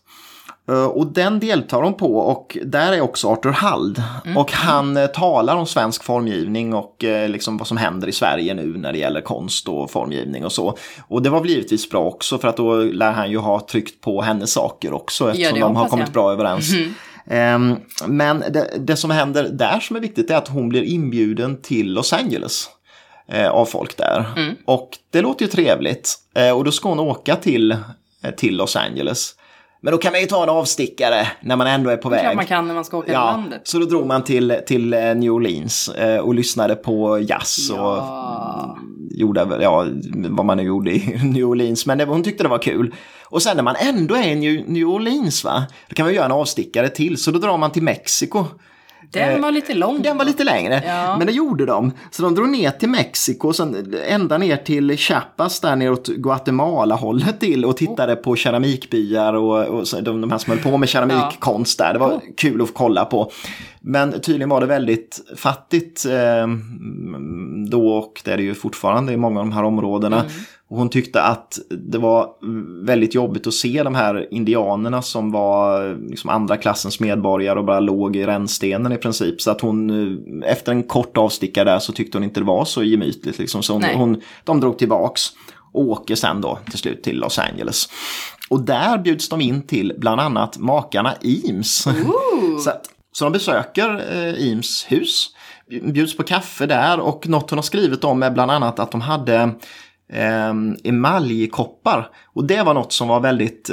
Och den deltar de på, och där är också Arthur Hall. Mm. Och han talar om svensk formgivning och liksom vad som händer i Sverige nu när det gäller konst och formgivning och så. Och det var väl givetvis bra också, för att då lär han ju ha tryckt på hennes saker också, eftersom de har kommit bra överens. Mm. Men det som händer där som är viktigt är att hon blir inbjuden till Los Angeles av folk där. Mm. Och det låter ju trevligt. Och då ska hon åka till Los Angeles. Men då kan man ju ta en avstickare när man ändå är på väg. Ja, man kan när man ska åka till landet. Så då drog man till New Orleans och lyssnade på jazz och gjorde vad man nu gjorde i New Orleans. Men hon tyckte det var kul. Och sen när man ändå är i New Orleans, va, då kan man göra en avstickare till. Så då drar man till Mexiko. Den var lite lång. Den var lite längre, ja. Men det gjorde de. Så de drog ner till Mexiko och sen ända ner till Chiapas, där ner åt Guatemala-hållet till, och tittade på keramikbyar och de här som höll på med keramikkonst där. Det var kul att kolla på. Men tydligen var det väldigt fattigt då, och det är det ju fortfarande i många av de här områdena. Mm. Och hon tyckte att det var väldigt jobbigt att se de här indianerna som var liksom andra klassens medborgare och bara låg i rännstenen i princip. Så att hon, efter en kort avstickare där, så tyckte hon inte det var så gemytligt liksom. Så de drog tillbaks och åker sen då till slut till Los Angeles. Och där bjuds de in till bland annat makarna Eames. Så de besöker Eames hus, bjuds på kaffe där, och något hon har skrivit om är bland annat att de hade emaljkoppar, och det var något som var väldigt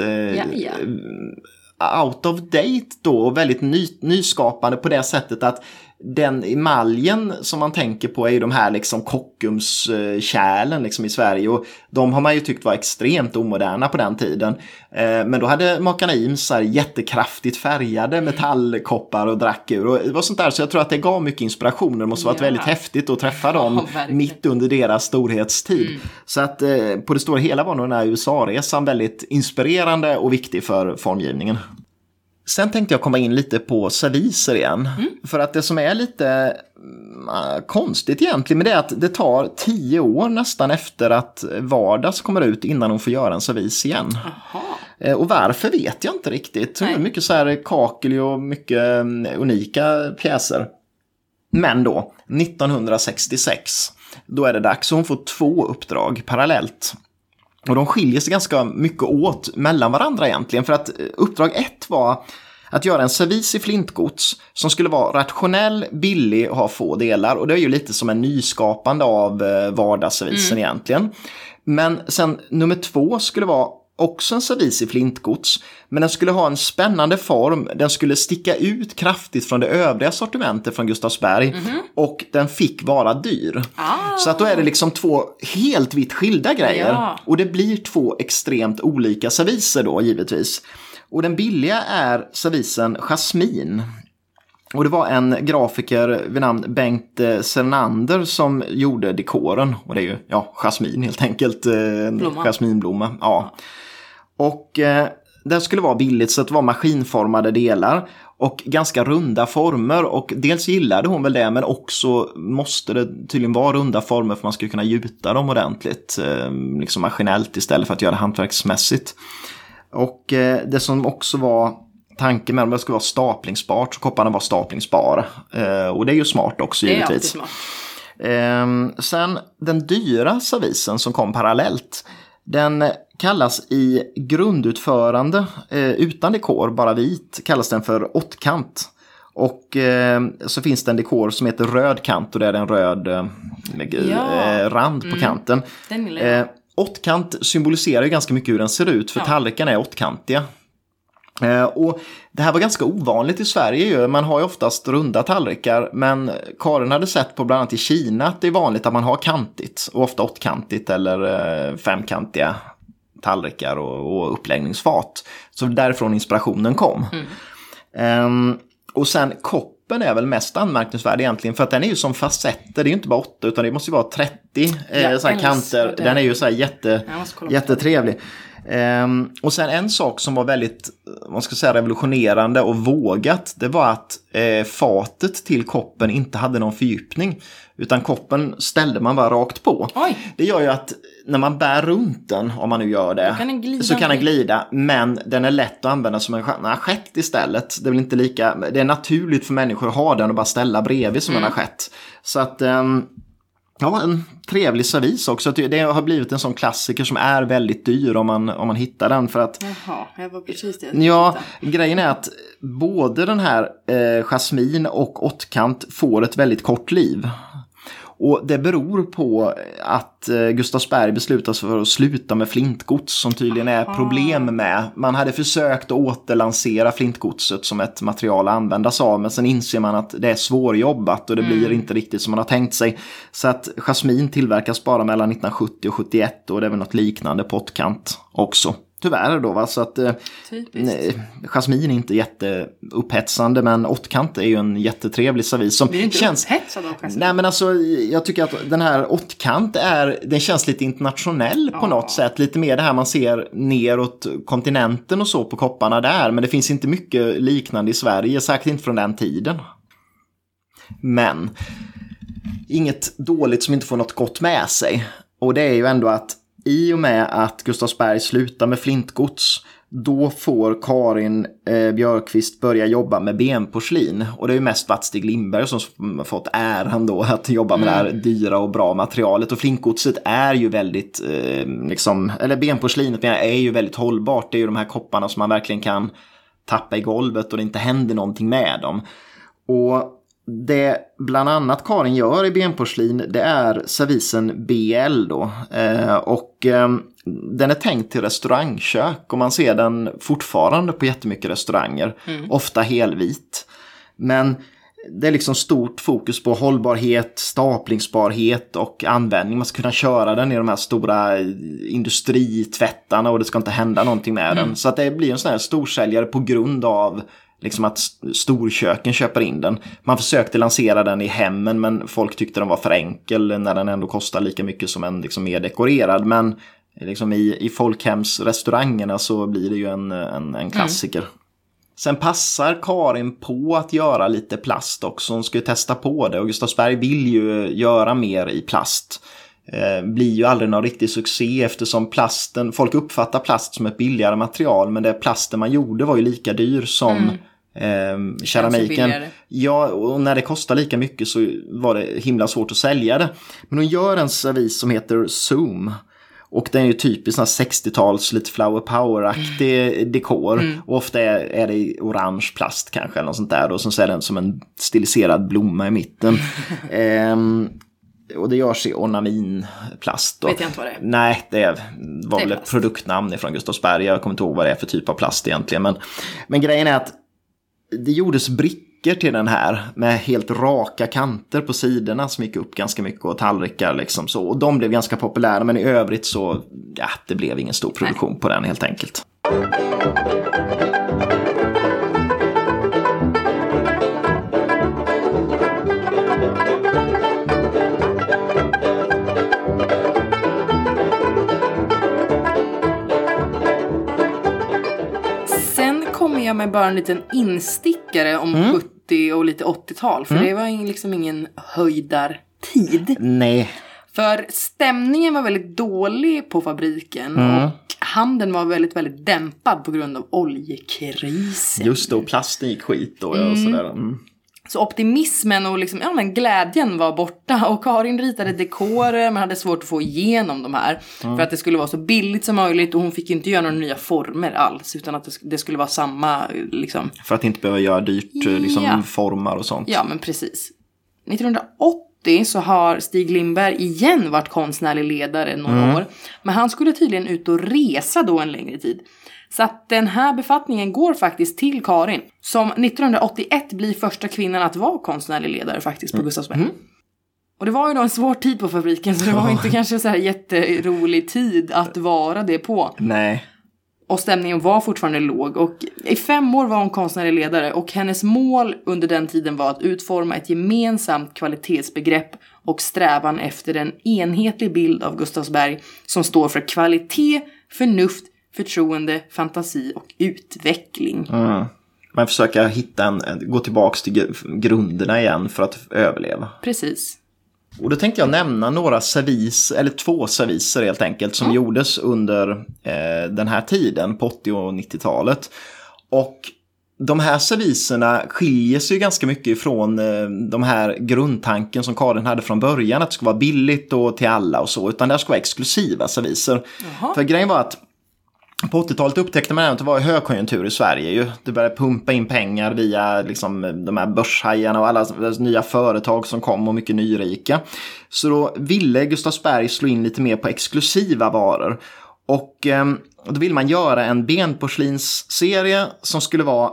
out of date då, och väldigt nyskapande på det sättet att den emaljen som man tänker på är ju de här liksom kockumskärlen liksom i Sverige, och de har man ju tyckt var extremt omoderna på den tiden, men då hade makarna Eames jättekraftigt färgade metallkoppar och drack ur, och det var sånt där, så jag tror att det gav mycket inspiration. Det måste varit väldigt häftigt att träffa dem mitt under deras storhetstid. Så att på det stora hela var nog den här USA-resan väldigt inspirerande och viktig för formgivningen. Sen tänkte jag komma in lite på serviser igen. Mm. För att det som är lite konstigt egentligen, men det är att det tar 10 år nästan efter att Vardags kommer ut innan hon får göra en servis igen. Aha. Och varför vet jag inte riktigt. Det är mycket så här kakel och mycket unika pjäser. Men då, 1966 Då är det dags. Så hon får 2 uppdrag parallellt. Och de skiljer sig ganska mycket åt mellan varandra egentligen. För att uppdrag 1 var att göra en servis i flintgods som skulle vara rationell, billig och ha få delar. Och det är ju lite som en nyskapande av vardagsservisen egentligen. Men sen nummer 2 skulle vara också en servis i flintgods. Men den skulle ha en spännande form. Den skulle sticka ut kraftigt från det övriga sortimentet från Gustavsberg. Mm-hmm. Och den fick vara dyr. Ah. Så att då är det liksom 2 helt vitt skilda grejer. Ja. Och det blir 2 extremt olika serviser då givetvis. Och den billiga är servisen Jasmin. Och det var en grafiker vid namn Bengt Sernander som gjorde dekoren. Och det är ju jasmin helt enkelt. Blomma. Jasminblomma, ja. Och det skulle vara billigt så att det var maskinformade delar och ganska runda former. Och dels gillade hon väl det, men också måste det tydligen vara runda former för man skulle kunna gjuta dem ordentligt. Liksom maskinellt istället för att göra det hantverksmässigt. Och det som också var tanken med att det skulle vara staplingsbart, så kopparna var staplingsbara. Och det är ju smart också givetvis. Smart. Sen den dyra servisen som kom parallellt, den kallas i grundutförande utan dekor, bara vit, kallas den för åttkant. Och så finns det en dekor som heter rödkant och det är en röd rand på kanten. Den gillar jag. Åttkant symboliserar ju ganska mycket hur den ser ut, för tallrikarna är åttkantiga. Och det här var ganska ovanligt i Sverige ju. Man har ju oftast runda tallrikar, men Karin hade sett på bland annat i Kina att det är vanligt att man har kantigt, och ofta åttkantigt eller femkantiga tallrikar och uppläggningsfat. Så därifrån inspirationen kom. Och sen koppen är väl mest anmärkningsvärd egentligen, för att den är ju som facetter, det är ju inte bara 8 utan det måste ju vara 30 sådana kanter. Den är ju så här jättetrevlig. Och sen en sak som var väldigt, man ska säga, revolutionerande och vågat, det var att fatet till koppen inte hade någon fördjupning, utan koppen ställde man bara rakt på. Oj. Det gör ju att när man bär runt den, om man nu gör det, så kan den glida, men den är lätt att använda som en assiett istället. Det är väl inte lika, det är naturligt för människor att ha den och bara ställa bredvid som en assiett. Så att en trevlig servis också. Det har blivit en sån klassiker som är väldigt dyr om man hittar den. För att, jaha, jag var precis det. Ja, grejen är att både den här jasmin och åttkant får ett väldigt kort liv. Och det beror på att Gustavsberg beslutade sig för att sluta med flintgods som tydligen är problem med. Man hade försökt att återlansera flintgodset som ett material att användas av, men sen inser man att det är svårjobbat och det blir inte riktigt som man har tänkt sig. Så att jasmin tillverkas bara mellan 1970 och 71 och det är väl något liknande på åttkant också. Tyvärr då, va? Så att jasmin är inte jätteupphetsande, men åttkant är ju en jättetrevlig servis som det är inte känns upphetsad av jasmin. Nej, men alltså jag tycker att den här åttkant den känns lite internationell på något sätt, lite mer det här man ser neråt kontinenten och så på kopparna där, men det finns inte mycket liknande i Sverige, säkert inte från den tiden. Men inget dåligt som inte får något gott med sig, och det är ju ändå att i och med att Gustavsberg slutar med flintgods, då får Karin Björquist börja jobba med benporslin. Och det är ju mest varit Stig Lindberg som fått äran då att jobba med det här dyra och bra materialet. Och flintgodset är ju väldigt, eller benporslinet är ju väldigt hållbart. Det är ju de här kopparna som man verkligen kan tappa i golvet och det inte händer någonting med dem. Och det bland annat Karin gör i benporslin, det är servisen BL då. Och den är tänkt till restaurangkök och man ser den fortfarande på jättemycket restauranger. Ofta helvit. Men det är liksom stort fokus på hållbarhet, staplingsbarhet och användning. Man ska kunna köra den i de här stora industritvättarna och det ska inte hända någonting med den. Så att det blir en sån här storsäljare på grund av liksom att storköken köper in den. Man försökte lansera den i hemmen, men folk tyckte den var för enkel när den ändå kostar lika mycket som en liksom mer dekorerad. Men liksom i folkhemsrestaurangerna så blir det ju en klassiker. Sen passar Karin på att göra lite plast också. Hon ska ju testa på det och Gustavsberg vill ju göra mer i plast. Blir ju aldrig någon riktig succé eftersom folk uppfattar plast som ett billigare material, men det plasten man gjorde var ju lika dyr som keramiken. Ja, och när det kostar lika mycket så var det himla svårt att sälja det. Men hon gör en servis som heter Zoom. Och den är ju typiskt 60-tals lite flower power-aktig dekor. Mm. Och ofta är det orange plast kanske eller något sånt där. Och så är den som en stiliserad blomma i mitten. Och det görs i ornaminplast. Vet jag inte vad det är. Nej, det var väl ett produktnamn från Gustavsberg. Jag kommer inte ihåg vad det är för typ av plast egentligen. Men grejen är att det gjordes brickor till den här med helt raka kanter på sidorna som gick upp ganska mycket och tallrikar liksom så. Och de blev ganska populära, men i övrigt så ja, det blev ingen stor produktion på den helt enkelt. Jag med bara en liten instickare om 70- och lite 80-tal. För det var liksom ingen höjdartid. Nej. För stämningen var väldigt dålig på fabriken. Och handeln var väldigt, väldigt dämpad på grund av oljekrisen. Just det, och plasten gick skit då. Och sådär. Så optimismen och liksom, ja, men glädjen var borta. Och Karin ritade dekorer, men hade svårt att få igenom de här. För att det skulle vara så billigt som möjligt. Och hon fick inte göra några nya former alls. Utan att det skulle vara samma... Liksom. För att inte behöva göra dyrt liksom, formar och sånt. Ja, men precis. 1980 så har Stig Lindberg igen varit konstnärlig ledare några år. Men han skulle tydligen ut och resa då en längre tid. Så att den här befattningen går faktiskt till Karin, som 1981 blir första kvinnan att vara konstnärlig ledare faktiskt på Gustavsberg. Och det var ju då en svår tid på fabriken, så det var inte kanske så här jätterolig tid att vara det på. Nej. Och stämningen var fortfarande låg, och i 5 år var hon konstnärlig ledare, och hennes mål under den tiden var att utforma ett gemensamt kvalitetsbegrepp och strävan efter en enhetlig bild av Gustavsberg som står för kvalitet, förnuft, förtroende, fantasi och utveckling. Man försöker hitta gå tillbaka till grunderna igen för att överleva. Precis. Och då tänkte jag nämna några servis, eller 2 serviser helt enkelt, som gjordes under den här tiden, på 80- och 90-talet. Och de här serviserna skiljer sig ju ganska mycket ifrån de här grundtanken som Karin hade från början, att det skulle vara billigt och till alla och så, utan det skulle vara exklusiva serviser. Jaha. För grejen var att på 80-talet upptäckte man att det var högkonjunktur i Sverige ju. Det började pumpa in pengar via liksom de här börshajarna och alla nya företag som kom och mycket nyrika. Så då ville Gustavsberg slå in lite mer på exklusiva varor. Och då ville man göra en benporslinsserie som skulle vara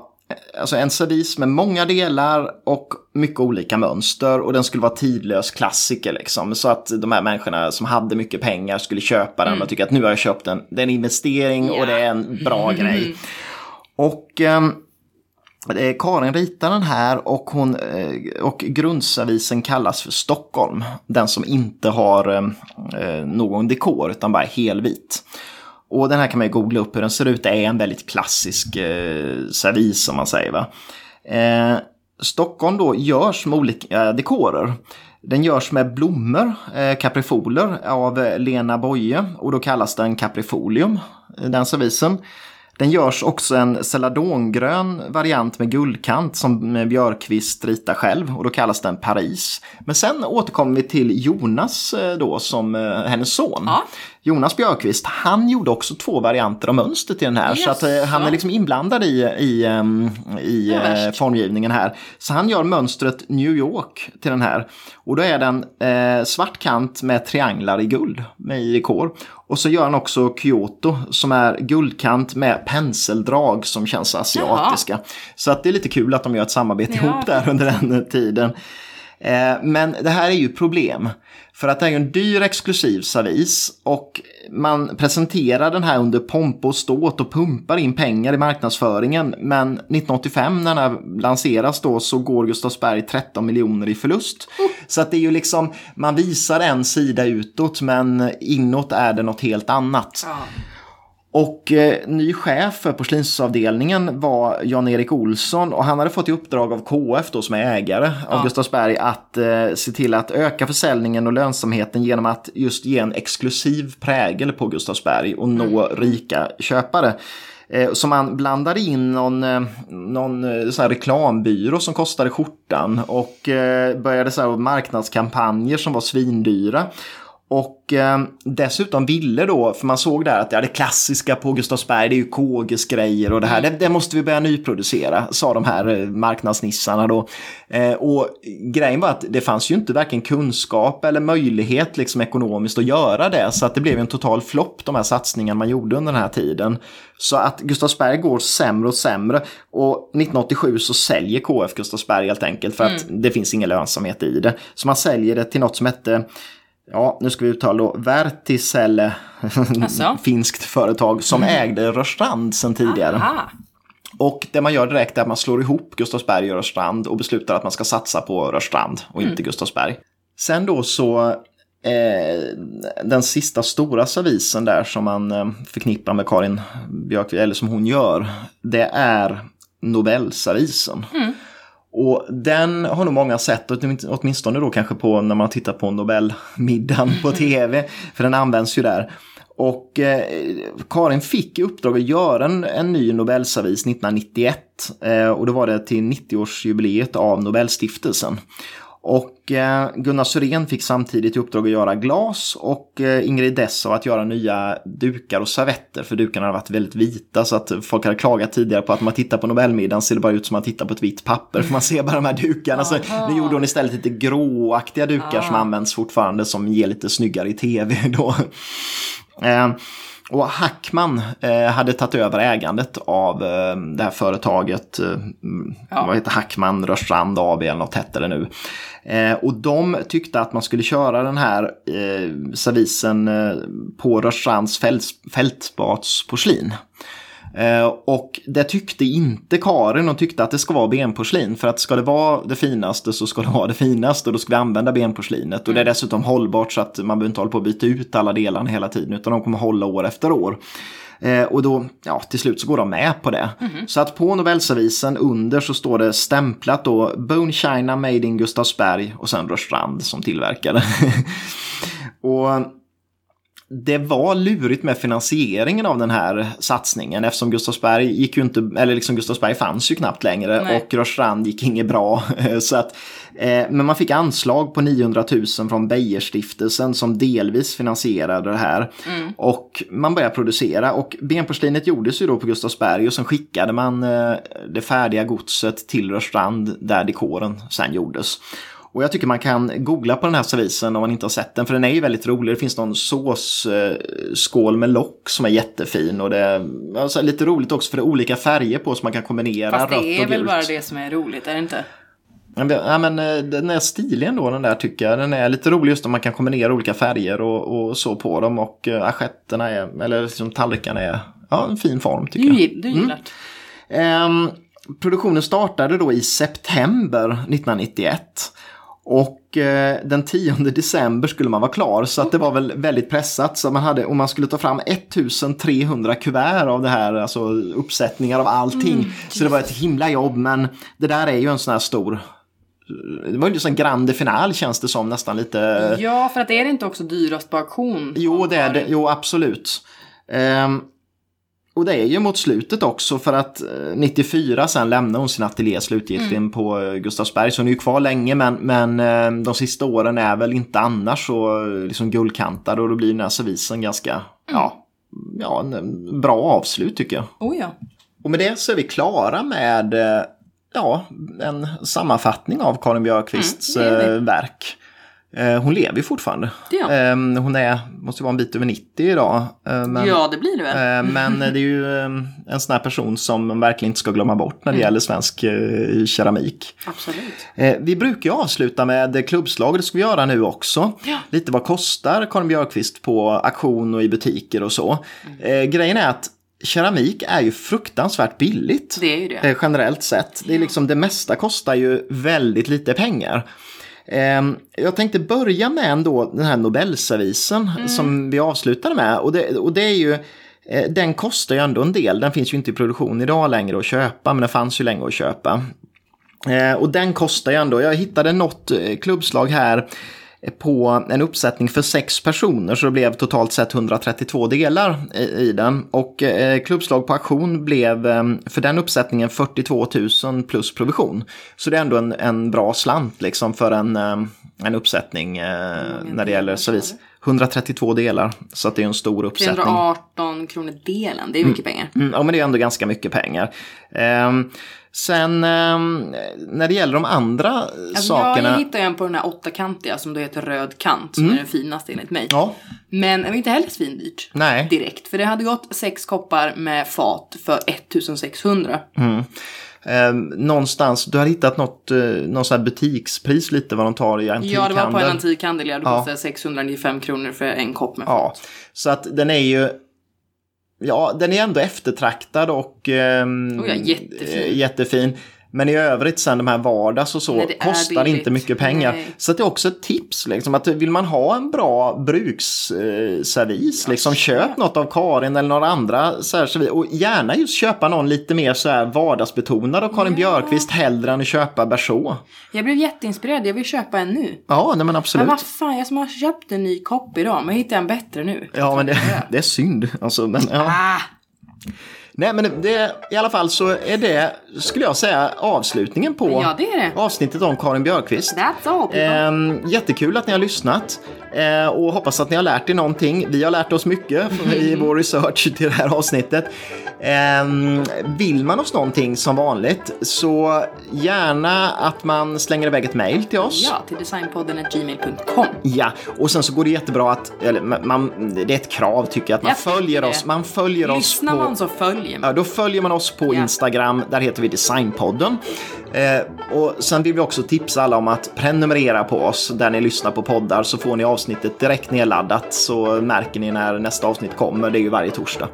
alltså en servis med många delar och mycket olika mönster, och den skulle vara tidlös klassiker liksom, så att de här människorna som hade mycket pengar skulle köpa den och tycka att nu har jag köpt den, det är en investering och det är en bra grej. Och Karin ritar den här, och och grundservisen kallas för Stockholm, den som inte har någon dekor utan bara helvit. Och den här kan man ju googla upp hur den ser ut. Det är en väldigt klassisk servis som man säger, va. Stockholm då görs med olika dekorer. Den görs med blommor, kaprifoler av Lena Boye. Och då kallas den kaprifolium, den servisen. Den görs också en celadongrön variant med guldkant som Björquist ritar själv. Och då kallas den Paris. Men sen återkommer vi till Jonas då, som hennes son. Ja. Jonas Björquist, han gjorde också 2 varianter av mönster till den här. Yes. Så att han är liksom inblandad i formgivningen här. Så han gör mönstret New York till den här. Och då är den svart kant med trianglar i guld, med i dekor. Och så gör han också Kyoto som är guldkant med penseldrag som känns asiatiska. Jaha. Så att det är lite kul att de gör ett samarbete ihop där under den tiden. Men det här är ju problem, för att det är ju en dyr exklusiv servis, och man presenterar den här under pomp och ståt och pumpar in pengar i marknadsföringen. Men 1985 när den här lanseras då, så går Gustavsberg 13 miljoner i förlust. Så att det är ju liksom, man visar en sida utåt men inåt är det något helt annat. Och ny chef för porslinsavdelningen var Jan-Erik Olsson, och han hade fått i uppdrag av KF då, som är ägare av Gustavsberg, att se till att öka försäljningen och lönsamheten genom att just ge en exklusiv prägel på Gustavsberg och nå rika köpare. Så man blandade in någon sån här reklambyrå som kostade skjortan och började så här marknadskampanjer som var svindyra. Och dessutom ville då, för man såg där att det klassiska på Gustavsberg, det är ju KGs grejer och det här, det måste vi börja nyproducera, sa de här marknadsnissarna då. Och grejen var att det fanns ju inte varken kunskap eller möjlighet liksom ekonomiskt att göra det, så att det blev en total flopp de här satsningarna man gjorde under den här tiden. Så att Gustavsberg går sämre och sämre, och 1987 så säljer KF Gustavsberg helt enkelt för att det finns ingen lönsamhet i det. Så man säljer det till något som hette, ja, nu ska vi uttala då, Vertiselle, alltså? Finskt företag som ägde Rörstrand sedan tidigare. Aha. Och det man gör direkt är att man slår ihop Gustavsberg och Rörstrand och beslutar att man ska satsa på Rörstrand och inte Gustavsberg. Sen då så, den sista stora servisen där som man förknippar med Karin Björquist, eller som hon gör, det är Nobelservisen. Mm. Och den har nog många sett, åtminstone då kanske på när man tittar på Nobelmiddagen på tv, för den används ju där. Och Karin fick i uppdrag att göra en ny Nobelservis 1991, och då var det till 90-årsjubileet av Nobelstiftelsen. Och Gunnar Syrén fick samtidigt i uppdrag att göra glas, och Ingrid Dessau att göra nya dukar och servetter, för dukarna hade varit väldigt vita, så att folk hade klagat tidigare på att man tittar på Nobelmiddagen ser det bara ut som att man tittar på ett vitt papper, för man ser bara de här dukarna. Så nu gjorde hon istället lite gråaktiga dukar som används fortfarande, som ger lite snyggare i tv då. Och Hackman hade tagit över ägandet av det här företaget, vad heter Hackman, Rörstrand AB eller något hette det nu. Och de tyckte att man skulle köra den här servisen på Rörstrands fältspatsporslin. Och det tyckte inte Karin, och tyckte att det ska vara benporslin, för att ska det vara det finaste så ska det vara det finaste, och då ska vi använda benporslinet. Och det är dessutom hållbart, så att man behöver inte hålla på att byta ut alla delarna hela tiden, utan de kommer hålla år efter år. Och då, ja, till slut så går de med på det. Så att på Nobelservisen under så står det stämplat då Bone China made in Gustavsberg och sen Rörstrand som tillverkare. Och det var lurigt med finansieringen av den här satsningen, eftersom Gustavsberg gick ju inte, eller liksom Gustavsberg fanns ju knappt längre. Nej. Och Rörstrand gick inget bra, så att, men man fick anslag på 900 000 från Beijerstiftelsen som delvis finansierade det här. Och man började producera, och benporslinet gjordes ju då på Gustavsberg, och sen skickade man det färdiga godset till Rörstrand där dekoren sen gjordes. Och jag tycker man kan googla på den här servisen om man inte har sett den, för den är ju väldigt rolig. Det finns någon såsskål med lock som är jättefin, och det är alltså lite roligt också för det är olika färger på som man kan kombinera, rött och gult. Fast det är väl bara det som är roligt, är det inte? Ja, men den är stilen då, den där tycker jag. Den är lite rolig just om man kan kombinera olika färger och så på dem, och aschetterna är, eller liksom tallrikarna är, ja, en fin form tycker jag. Du gillar det. Produktionen startade då i september 1991. Och den 10 december skulle man vara klar, så att det var väl väldigt pressat. Så man hade, om man skulle ta fram 1300 kuvert av det här, alltså uppsättningar av allting. Så det var ett himla jobb, men det där är ju en sån här stor, det var ju liksom en grande final känns det som, nästan lite. Ja, för att är det inte också dyrast på auktion? Jo, det är det, jo absolut. Och det är ju mot slutet också, för att 94 sen lämnar hon sin ateljé slutgiltigt på Gustavsberg, så hon är ju kvar länge, men de sista åren är väl inte annars så liksom guldkantade, och då blir den här servisen ganska ja, en bra avslut tycker jag. Oh ja. Och med det så är vi klara med en sammanfattning av Karin Björkvists verk. Hon lever ju fortfarande. Ja. Hon måste vara en bit över 90 idag. Men, ja, det blir det väl. Men det är ju en sån här person som man verkligen inte ska glömma bort när det gäller svensk keramik. Absolut. Vi brukar ju avsluta med klubbslag, och det ska vi göra nu också. Ja. Lite vad kostar Karin Björquist på auktion och i butiker och så. Grejen är att keramik är ju fruktansvärt billigt. Det är ju det. Generellt sett. Det är liksom, det mesta kostar ju väldigt lite pengar. Jag tänkte börja med ändå den här Nobelservisen som vi avslutade med, och det är ju, den kostar ju ändå en del, den finns ju inte i produktion idag längre att köpa, men den fanns ju länge att köpa, och den kostar ju ändå, jag hittade något klubbslag här, på en uppsättning för 6 personer, så det blev totalt sett 132 delar i den. Och klubbslag på auktion blev för den uppsättningen 42 000 plus provision. Så det är ändå en bra slant liksom för en uppsättning när det gäller service. 132 delar, så att det är en stor uppsättning. 318 kronor delen, det är mycket pengar. Mm, ja, men det är ändå ganska mycket pengar. Sen när det gäller de andra sakerna... Jag hittade en på den här 8-kantiga som då heter röd kant, som är den finaste enligt mig. Ja. Men det var inte heller svindyrt direkt, för det hade gått 6 koppar med fat för 1600. Mm. Någonstans, du har hittat någon sån här butikspris lite vad de tar i antikhandel. Ja, det var på en antikhandel, ja, det kostade 695 kronor för en kopp med fat. Så att den är ju, ja, den är ändå eftertraktad och jättefin. Men i övrigt sen de här vardags och så kostar inte mycket pengar. Nej. Så att det är också ett tips liksom, att vill man ha en bra bruksservis, liksom köp något av Karin eller några andra så här, och gärna just köpa någon lite mer så här vardagsbetonad av Karin Björquist hellre än att köpa Berså. Jag blev jätteinspirerad, jag vill köpa en nu. Ja, nej, men absolut. Men vad fan, jag som har köpt en ny kopp idag, men jag hittar en bättre nu. Ja, men det är synd alltså, men ja. Nej, men det, i alla fall så är det, skulle jag säga, avslutningen på avsnittet om Karin Björquist. Jättekul att ni har lyssnat och hoppas att ni har lärt er någonting. Vi har lärt oss mycket i vår research till det här avsnittet. Vill man oss någonting som vanligt, så gärna att man slänger iväg ett mejl till oss. Ja, till designpodden@gmail.com. Ja, och sen så går det jättebra att, eller det är ett krav tycker jag, att man följer Lyssnar oss på... Man så följer. Ja, då följer man oss på Instagram, där heter vi Designpodden. Och sen vill vi också tipsa alla om att prenumerera på oss där ni lyssnar på poddar, så får ni avsnittet direkt nedladdat, så märker ni när nästa avsnitt kommer, det är ju varje torsdag.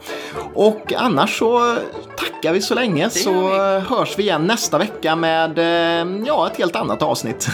Och annars så tackar vi så länge, så hörs vi igen nästa vecka med ett helt annat avsnitt.